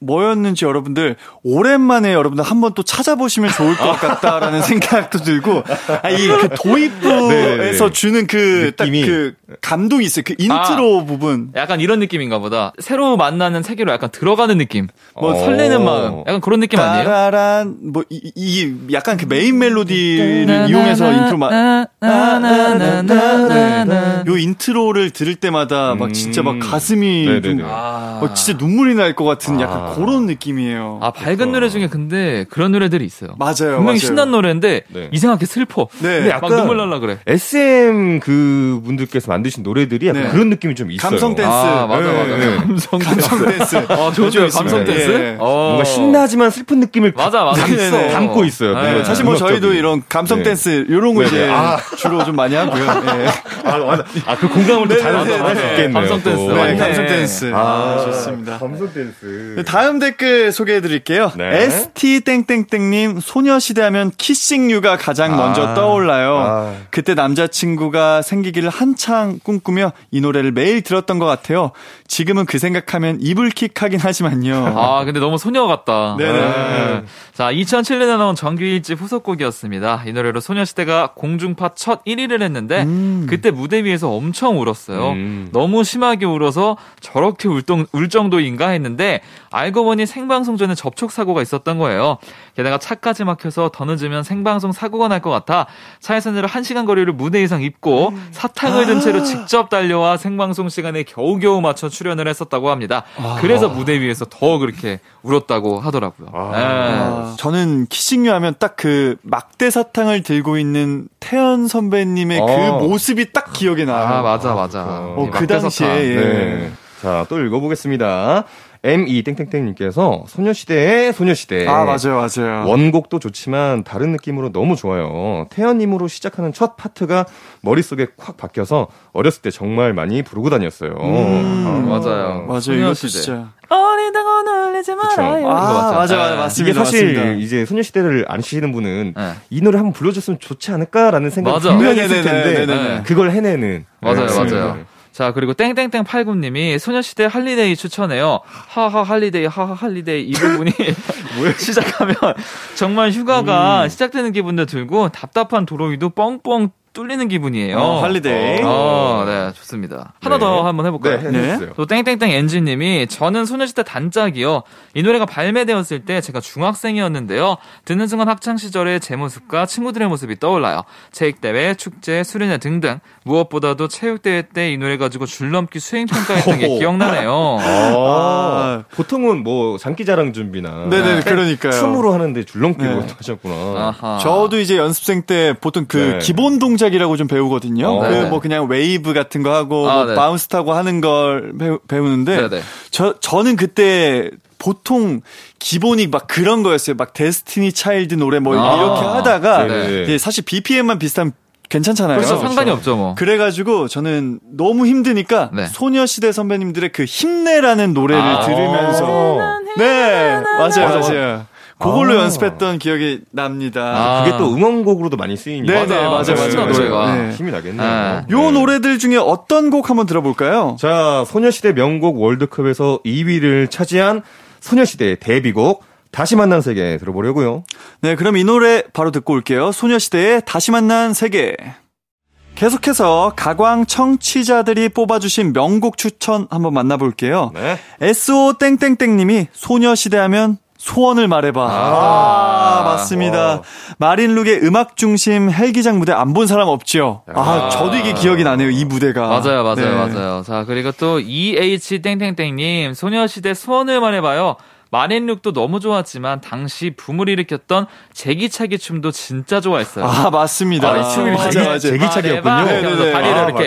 뭐였는지 여러분들 오랜만에 여러분들 한번 또 찾아보시면 좋을 것 같다라는 생각도 들고, 아, 이 그 도입부에서 주는 그 딱 그 감동이 있어요. 그 인트로 아, 부분 약간 이런 느낌인가 보다. 새로 만나는 세계로 약간 들어가는 느낌, 뭐 설레는 마음, 약간 그런 느낌 아니에요? 따라란 뭐 이 이 약간 그 메인 멜로디를 이용해서 인트로만 네. 요 인트로를 들을 때마다 막 진짜 막 가슴이 좀, 막 진짜 눈물이 날 것 같은 약간 아. 그런 느낌이에요. 아, 밝은 그러니까. 노래 중에 근데 그런 노래들이 있어요. 맞아요. 분명히 신난 노래인데 네. 이상하게 슬퍼. 네. 근데 약간 막 눈물 날라 그래. 에스엠 그 분들께서 만드신 노래들이 약간 네. 그런 느낌이 좀 있어요. 감성 댄스. 아, 맞아 맞아. 네. 네. 감성, 감성 댄스. 아, 좋죠. 감성 댄스. 네. 어. 뭔가 신나지만 슬픈 느낌을 맞아, 맞아. 담, 담고 있어요. 네. 네. 사실 뭐 음악적인. 저희도 이런 감성 댄스 네. 이런 거 네. 이제 네. 아. 주로 좀 많이 하고요. 네. 아, 맞아. 아, 그 공감을 또 잘 할 수 있겠네요. 감성 댄스. 네, 감성 댄스. 아, 좋습니다. 감성 댄스. 다음 댓글 소개해드릴게요. 네. 에스티땡땡땡님, 소녀시대 하면 키싱유가 가장 아, 먼저 떠올라요. 아. 그때 남자친구가 생기기를 한창 꿈꾸며 이 노래를 매일 들었던 것 같아요. 지금은 그 생각하면 이불킥하긴 하지만요. 아, 근데 너무 소녀 같다. 네네. 네. 자, 이천칠년에 나온 정규 일 집 후속곡이었습니다. 이 노래로 소녀시대가 공중파 첫 일 위를 했는데 음. 그때 무대 위에서 엄청 울었어요. 음. 너무 심하게 울어서 저렇게 울동, 울 정도인가 했는데 알고 보니 생방송 전에 접촉사고가 있었던 거예요. 게다가 차까지 막혀서 더 늦으면 생방송 사고가 날 것 같아 차에서는 한 시간 거리를 무대 이상 입고 사탕을 든 채로 직접 달려와 생방송 시간에 겨우겨우 맞춰 출연을 했었다고 합니다. 그래서 무대 위에서 더 그렇게 울었다고 하더라고요. 아. 저는 키싱유 하면 딱 그 막대 사탕을 들고 있는 태연 선배님의 어. 그 모습이 딱 기억이 나요. 아, 맞아 맞아. 어, 그 당시에. 예. 네. 자, 또 읽어보겠습니다. 엠이땡땡땡님께서 소녀시대의 소녀시대. 아, 맞아요, 맞아요. 원곡도 좋지만 다른 느낌으로 너무 좋아요. 태연님으로 시작하는 첫 파트가 머릿속에 확 박혀서 어렸을 때 정말 많이 부르고 다녔어요. 음, 아, 맞아요. 맞아요, 소녀시대. 진짜. 어린다고 놀리지 말아요. 아, 맞아, 맞아, 맞습니다. 이게 사실 맞습니다. 이제 소녀시대를 아시는 분은 네. 이 노래 한번 불러줬으면 좋지 않을까라는 생각이 분명히 했을 텐데 네네네. 그걸 해내는. 맞아요, 네, 맞아요. 자, 그리고 땡땡땡팔구님이 소녀시대 할리데이 추천해요. 하하 할리데이, 하하 할리데이 이 부분이 시작하면 정말 휴가가 음. 시작되는 기분도 들고 답답한 도로 위도 뻥뻥 뚫리는 기분이에요. 어, 할리데이. 어, 네, 좋습니다. 하나 네. 더 한번 해볼까요? 네, 해주세요. 또 땡땡땡 엔지님이 저는 소녀시대 단짝이요. 이 노래가 발매되었을 때 제가 중학생이었는데요. 듣는 순간 학창 시절의 제 모습과 친구들의 모습이 떠올라요. 체육대회, 축제, 수련회 등등. 무엇보다도 체육대회 때 이 노래 가지고 줄넘기 수행평가했던 게 기억나네요. 아, 보통은 뭐 장기자랑 준비나 네네, 그러니까요. 춤으로 하는데 줄넘기로 네. 하셨구나. 아하. 저도 이제 연습생 때 보통 그 네. 기본 동작 이라고 좀 배우거든요. 어, 그 뭐 그냥 웨이브 같은 거 하고 아, 뭐 바운스 타고 하는 걸 배우, 배우는데 네네. 저 저는 그때 보통 기본이 막 그런 거였어요. 막 데스티니 차일드 노래 뭐 아, 이렇게 하다가 예, 사실 비피엠만 비슷하면 괜찮잖아요. 그래서 상관이 없죠, 뭐. 그래가지고 저는 너무 힘드니까 네. 소녀시대 선배님들의 그 힘내라는 노래를 아, 들으면서 네 맞아요, 맞아요. 그걸로 아. 연습했던 기억이 납니다. 아. 그게 또 응원곡으로도 많이 쓰이니까. 네네, 맞아요. 맞아, 맞아. 네. 힘이 나겠네요. 아. 요 네. 노래들 중에 어떤 곡 한번 들어볼까요? 자, 소녀시대 명곡 월드컵에서 이 위를 차지한 소녀시대 데뷔곡 다시 만난 세계 들어보려고요. 네, 그럼 이 노래 바로 듣고 올게요. 소녀시대의 다시 만난 세계. 계속해서 가광 청취자들이 뽑아주신 명곡 추천 한번 만나볼게요. 네. 에스오땡땡땡님이 소녀시대 하면 소원을 말해봐. 아, 아 맞습니다. 와. 마린룩의 음악 중심 헬기장 무대 안 본 사람 없죠. 야. 아, 저도 이게 기억이 나네요. 이 무대가. 맞아요, 맞아요, 네. 맞아요. 자, 그리고 또 이에이치 땡땡땡님 소녀시대 소원을 말해봐요. 마린룩도 너무 좋았지만 당시 붐을 일으켰던 제기차기 춤도 진짜 좋아했어요. 아, 맞습니다. 아, 이 춤이 맞아, 맞아. 제기차기였군요. 다리를 아, 이렇게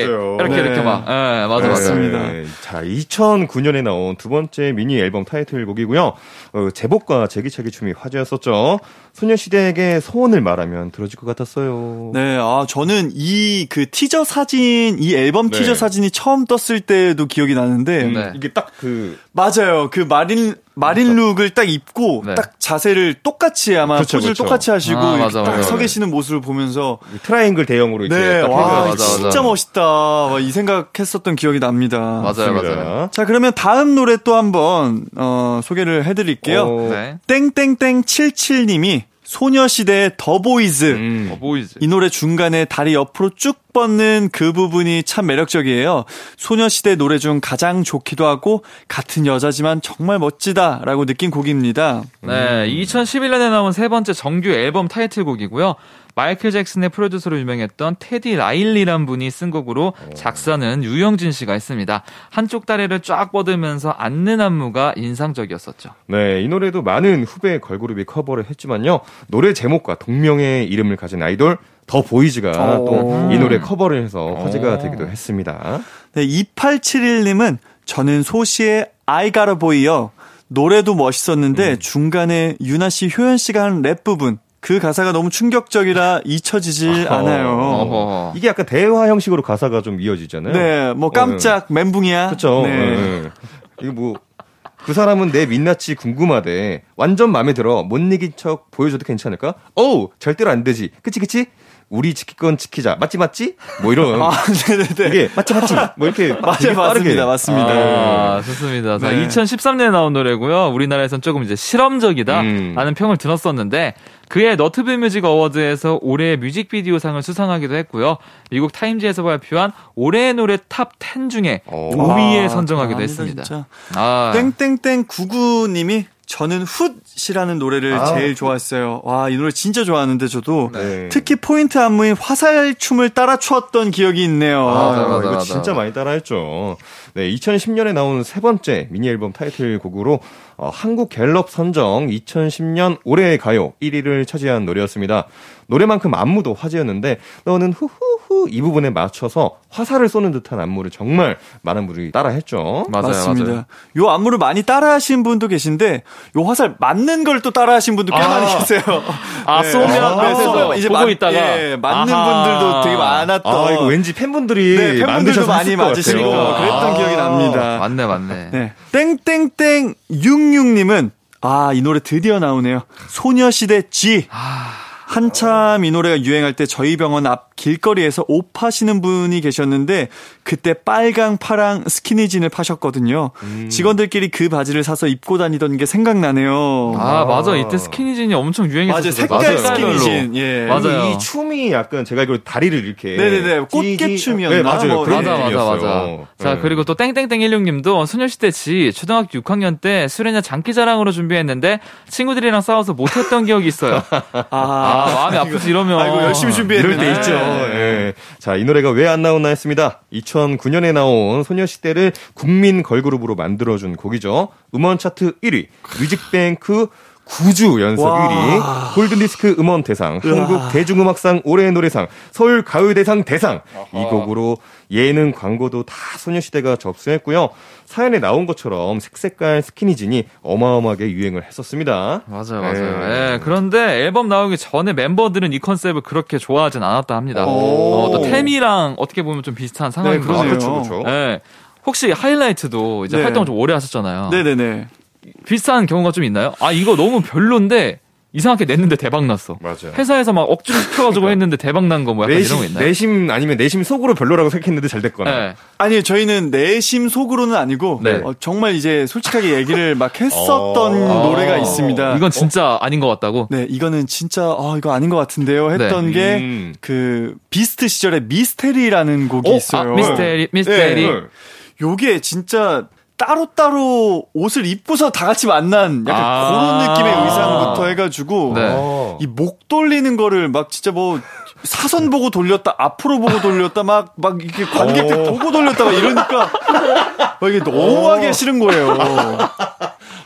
맞아요. 이렇게 네. 이렇게 막. 네, 맞아, 네, 맞습니다. 네. 자, 이천구년에 나온 두 번째 미니 앨범 타이틀곡이고요. 어, 제복과 제기차기 춤이 화제였었죠. 소녀시대에게 소원을 말하면 들어줄 것 같았어요. 네, 아 저는 이 그 티저 사진, 이 앨범 네. 티저 사진이 처음 떴을 때도 기억이 나는데 네. 이게 딱 그 맞아요. 그 마린 마린룩을 딱 입고 네. 딱 자세를 똑같이 아마 그쵸, 포즈를 그쵸. 똑같이 하시고 아, 맞아, 딱 서 계시는 모습을 보면서 트라이앵글 대형으로 이렇게 네, 와 맞아, 진짜 맞아. 멋있다 와, 이 생각했었던 기억이 납니다. 맞아요, 맞습니다. 맞아요. 자 그러면 다음 노래 또 한번 어, 소개를 해드릴게요. 네. 땡땡땡칠칠님이 소녀시대의 더 보이즈. 음. 더 보이즈. 이 노래 중간에 다리 옆으로 쭉 뻗는 그 부분이 참 매력적이에요. 소녀시대 노래 중 가장 좋기도 하고 같은 여자지만 정말 멋지다라고 느낀 곡입니다. 음. 네, 이천십일 년에 나온 세 번째 정규 앨범 타이틀곡이고요. 마이클 잭슨의 프로듀서로 유명했던 테디 라일리란 분이 쓴 곡으로 작사는 유영진 씨가 했습니다. 한쪽 다리를 쫙 뻗으면서 앉는 안무가 인상적이었었죠. 네, 이 노래도 많은 후배 걸그룹이 커버를 했지만요. 노래 제목과 동명의 이름을 가진 아이돌 더 보이즈가 또 이 노래 커버를 해서 화제가 되기도 했습니다. 네, 이팔칠일님은 저는 소시의 I Gotta Boy요. 노래도 멋있었는데 음. 중간에 유나 씨, 효연 씨가 한 랩 부분 그 가사가 너무 충격적이라 잊혀지질 어허, 않아요. 어허. 이게 약간 대화 형식으로 가사가 좀 이어지잖아요. 네, 뭐 깜짝 어, 멘붕이야. 그렇죠. 네. 네. 이거 뭐 그 사람은 내 민낯이 궁금하대. 완전 마음에 들어. 못 이긴 척 보여줘도 괜찮을까? 어우, 절대로 안 되지. 그치 그치? 우리 지킬 건 지키자. 맞지 맞지? 뭐 이런. 아, 네네네. 이게 맞지 맞지. 뭐 이렇게 맞아요, 맞습니다, 맞습니다. 아, 좋습니다. 네. 자, 이천십삼 년에 나온 노래고요. 우리나라에선 조금 이제 실험적이다 음. 라는 평을 들었었는데. 그해 너트브 뮤직 어워드에서 올해의 뮤직비디오상을 수상하기도 했고요. 미국 타임즈에서 발표한 올해의 노래 탑 텐 중에 오 위에 아, 선정하기도 아, 했습니다. 아. 땡땡땡구구님이 저는 훗이라는 노래를 아. 제일 좋아했어요. 와, 이 노래 진짜 좋아하는데 저도 네. 특히 포인트 안무인 화살춤을 따라 추었던 기억이 있네요. 아, 맞아, 맞아, 이거 맞아, 진짜 맞아. 많이 따라했죠. 네, 이천십 년에 나온 세 번째 미니앨범 타이틀곡으로 어, 한국 갤럽 선정 이천십 년 올해의 가요 일 위를 차지한 노래였습니다. 노래만큼 안무도 화제였는데 너는 후후후 이 부분에 맞춰서 화살을 쏘는 듯한 안무를 정말 많은 분들이 따라했죠. 맞아요, 맞습니다. 맞아요. 요 안무를 많이 따라하신 분도 계신데 요 화살 맞는 걸 또 따라하신 분도 꽤 아, 많이 계세요. 아, 쏘면 네. 아, 네, 아, 이제 보고 있다가 예, 맞는 아하. 분들도 되게 많았던. 아, 이거 왠지 팬분들이 네, 팬분들도 많이 맞으시고 그랬던 아. 기억이 납니다. 맞네, 맞네. 네. 땡땡땡 육십육님은 아, 이 노래 드디어 나오네요. 소녀시대 G. 아. 한참 이 노래가 유행할 때 저희 병원 앞 길거리에서 옷 파시는 분이 계셨는데 그때 빨강, 파랑, 스키니진을 파셨거든요. 음. 직원들끼리 그 바지를 사서 입고 다니던 게 생각나네요. 아, 아. 맞아. 이때 스키니진이 엄청 유행했었어요. 맞아요. 색깔 스키니진. 예. 맞아요. 이 춤이 약간 제가 이걸 다리를 이렇게. 네네네. 꽃게춤이었나? 네, 맞아요. 뭐, 맞아, 맞아, 맞아, 맞아. 네. 자, 그리고 또 땡땡땡일육님도 소녀시대 지 초등학교 육 학년 때 수련회 장기자랑으로 준비했는데 친구들이랑 싸워서 못했던 기억이 있어요. 아. 아, 마음이 아프지 이러면. 아이고, 열심히 준비했는데. 이럴 때 있죠. 네. 자, 이 노래가 왜 안 나오나 했습니다. 이천구 년에 나온 소녀시대를 국민 걸그룹으로 만들어준 곡이죠. 음원 차트 일 위, 뮤직뱅크 구 주 연속 와. 일 위, 골든디스크 음원 대상, 한국 대중음악상 올해의 노래상, 서울 가요대상 대상. 아하. 이 곡으로 예능 광고도 다 소녀시대가 접수했고요. 사연에 나온 것처럼 색색깔 스키니진이 어마어마하게 유행을 했었습니다. 맞아요, 맞아요. 예, 그런데 앨범 나오기 전에 멤버들은 이 컨셉을 그렇게 좋아하진 않았다 합니다. 어, 또 태미랑 어떻게 보면 좀 비슷한 상황인 것 같아요. 그렇죠, 그렇죠. 예, 혹시 하이라이트도 이제 네. 활동을 좀 오래 하셨잖아요. 네네네. 비슷한 경우가 좀 있나요? 아, 이거 너무 별론데 이상하게 냈는데 대박났어. 맞아요. 회사에서 막 억지로 시켜가지고 했는데 대박난 거 뭐 약간 내심, 이런 거 있나요? 내심 아니면 내심 속으로 별로라고 생각했는데 잘 됐거나. 네. 아니, 저희는 내심 속으로는 아니고 네. 어, 정말 이제 솔직하게 얘기를 막 했었던 어... 노래가 있습니다. 이건 진짜 어? 아닌 것 같다고? 네, 이거는 진짜 어, 이거 아닌 것 같은데요 했던 네. 음... 게 그 비스트 시절의 미스테리라는 곡이 어? 있어요. 아, 미스테리, 미스테리. 네. 요게 진짜 따로따로 옷을 입고서 다 같이 만난 약간 아~ 그런 느낌의 의상부터 해가지고 네. 이 목 돌리는 거를 막 진짜 뭐 사선 보고 돌렸다 앞으로 보고 돌렸다 막 막 이렇게 관객들 보고 돌렸다 막 이러니까 막 이게 너무하게 싫은 거예요.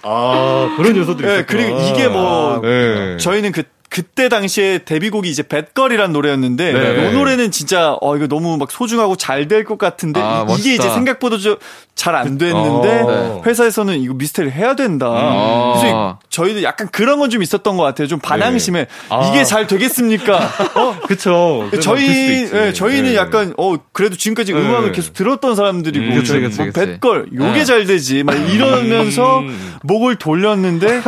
아, 그런 요소들이 있었구나. 네, 그리고 이게 뭐 아, 네. 저희는 그 그때 당시에 데뷔곡이 이제 뱃걸이란 노래였는데 네. 이 노래는 진짜 어 이거 너무 막 소중하고 잘 될 것 같은데 아, 이게 이제 생각보다 잘 안 됐는데 어. 회사에서는 이거 미스테리 해야 된다. 음. 그래서 저희도 약간 그런 건 좀 있었던 것 같아요. 좀 반항심에 네. 아. 이게 잘 되겠습니까? 어 그렇죠. 저희 네, 저희는 네. 약간 어 그래도 지금까지 네. 음악을 계속 들었던 사람들이고 음, 그치, 그치, 그치. 뱃걸 요게 아. 잘 되지 막 이러면서 음. 목을 돌렸는데.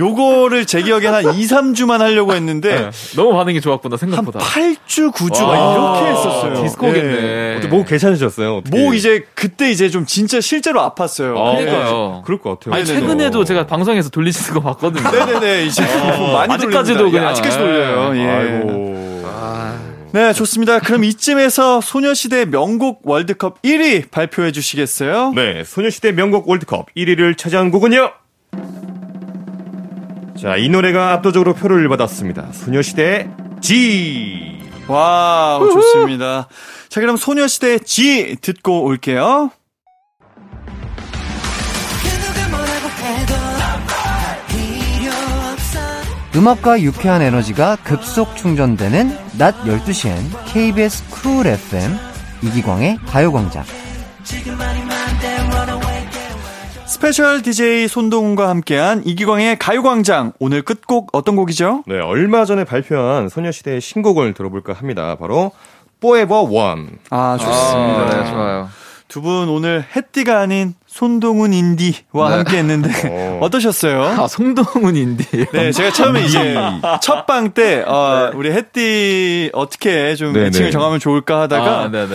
요거를 제 기억엔 한 이, 삼 주만 하려고 했는데 네. 너무 반응이 좋았구나 생각보다 한 팔 주, 구 주 막 이렇게 했었어요. 디스코겠네. 네. 어떻게 목 괜찮으셨어요? 어떻게? 목 이제 그때 이제 좀 진짜 실제로 아팠어요. 아, 그러니까요. 그럴 것 같아요. 아니, 최근에도 어. 제가 방송에서 돌리시는 거 봤거든요. 네네네 이제 어, 많이 아직까지도 그냥 아직까지 돌려요. 예. 아이고. 아. 네, 좋습니다. 그럼 이쯤에서 소녀시대 명곡 월드컵 일 위 발표해 주시겠어요? 네, 소녀시대 명곡 월드컵 일 위를 차지한 곡은요. 자, 이 노래가 압도적으로 표를 받았습니다. 소녀시대의 G. 와, 좋습니다. 자, 그럼 소녀시대의 G 듣고 올게요. 음악과 유쾌한 에너지가 급속 충전되는 낮 열두 시엔 케이비에스 쿨 에프엠 이기광의 가요광장. 스페셜 디제이 손동훈과 함께한 이기광의 가요광장. 오늘 끝곡 어떤 곡이죠? 네, 얼마 전에 발표한 소녀시대의 신곡을 들어볼까 합니다. 바로 Forever One. 아, 좋습니다. 아, 네, 좋아요. 두 분 오늘 해띠가 아닌 손동훈 인디와 네. 함께했는데 어떠셨어요? 아, 손동훈 인디. 네, 제가 처음에 이제 첫 방 때 어, 네. 우리 해띠 어떻게 좀 애칭을 정하면 좋을까 하다가 아,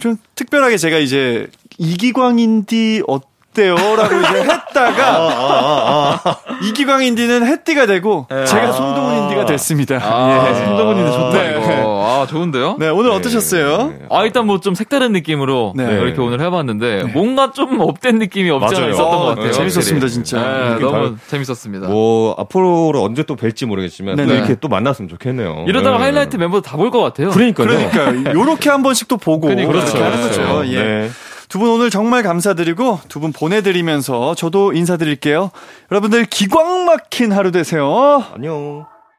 좀 특별하게 제가 이제 이기광 인디 어떤 라고 이제 했다가 아, 아, 아, 아. 이기광 인디는 해띠가 되고 에, 제가 아, 손동훈 인디가 됐습니다. 아, 예, 손동훈 인디 좋다. 네. 이거. 아, 좋은데요? 네, 오늘 네. 어떠셨어요? 아, 일단 뭐 좀 색다른 느낌으로 네. 이렇게 오늘 해봤는데 네. 뭔가 좀 업된 느낌이 없지 않아 있었던 어, 것 같아요. 네, 재밌었습니다, 진짜. 네, 너무 다, 재밌었습니다. 뭐 앞으로 언제 또 뵐지 모르겠지만 네네. 이렇게 또 만났으면 좋겠네요. 이러다가 네. 하이라이트 멤버도 다 볼 것 같아요. 그러니까요. 그러니까 요렇게 한 번씩 또 보고 그렇게 그렇죠. 하는 거죠. 네. 예. 두 분 오늘 정말 감사드리고 두 분 보내드리면서 저도 인사드릴게요. 여러분들 기광 막힌 하루 되세요. 안녕.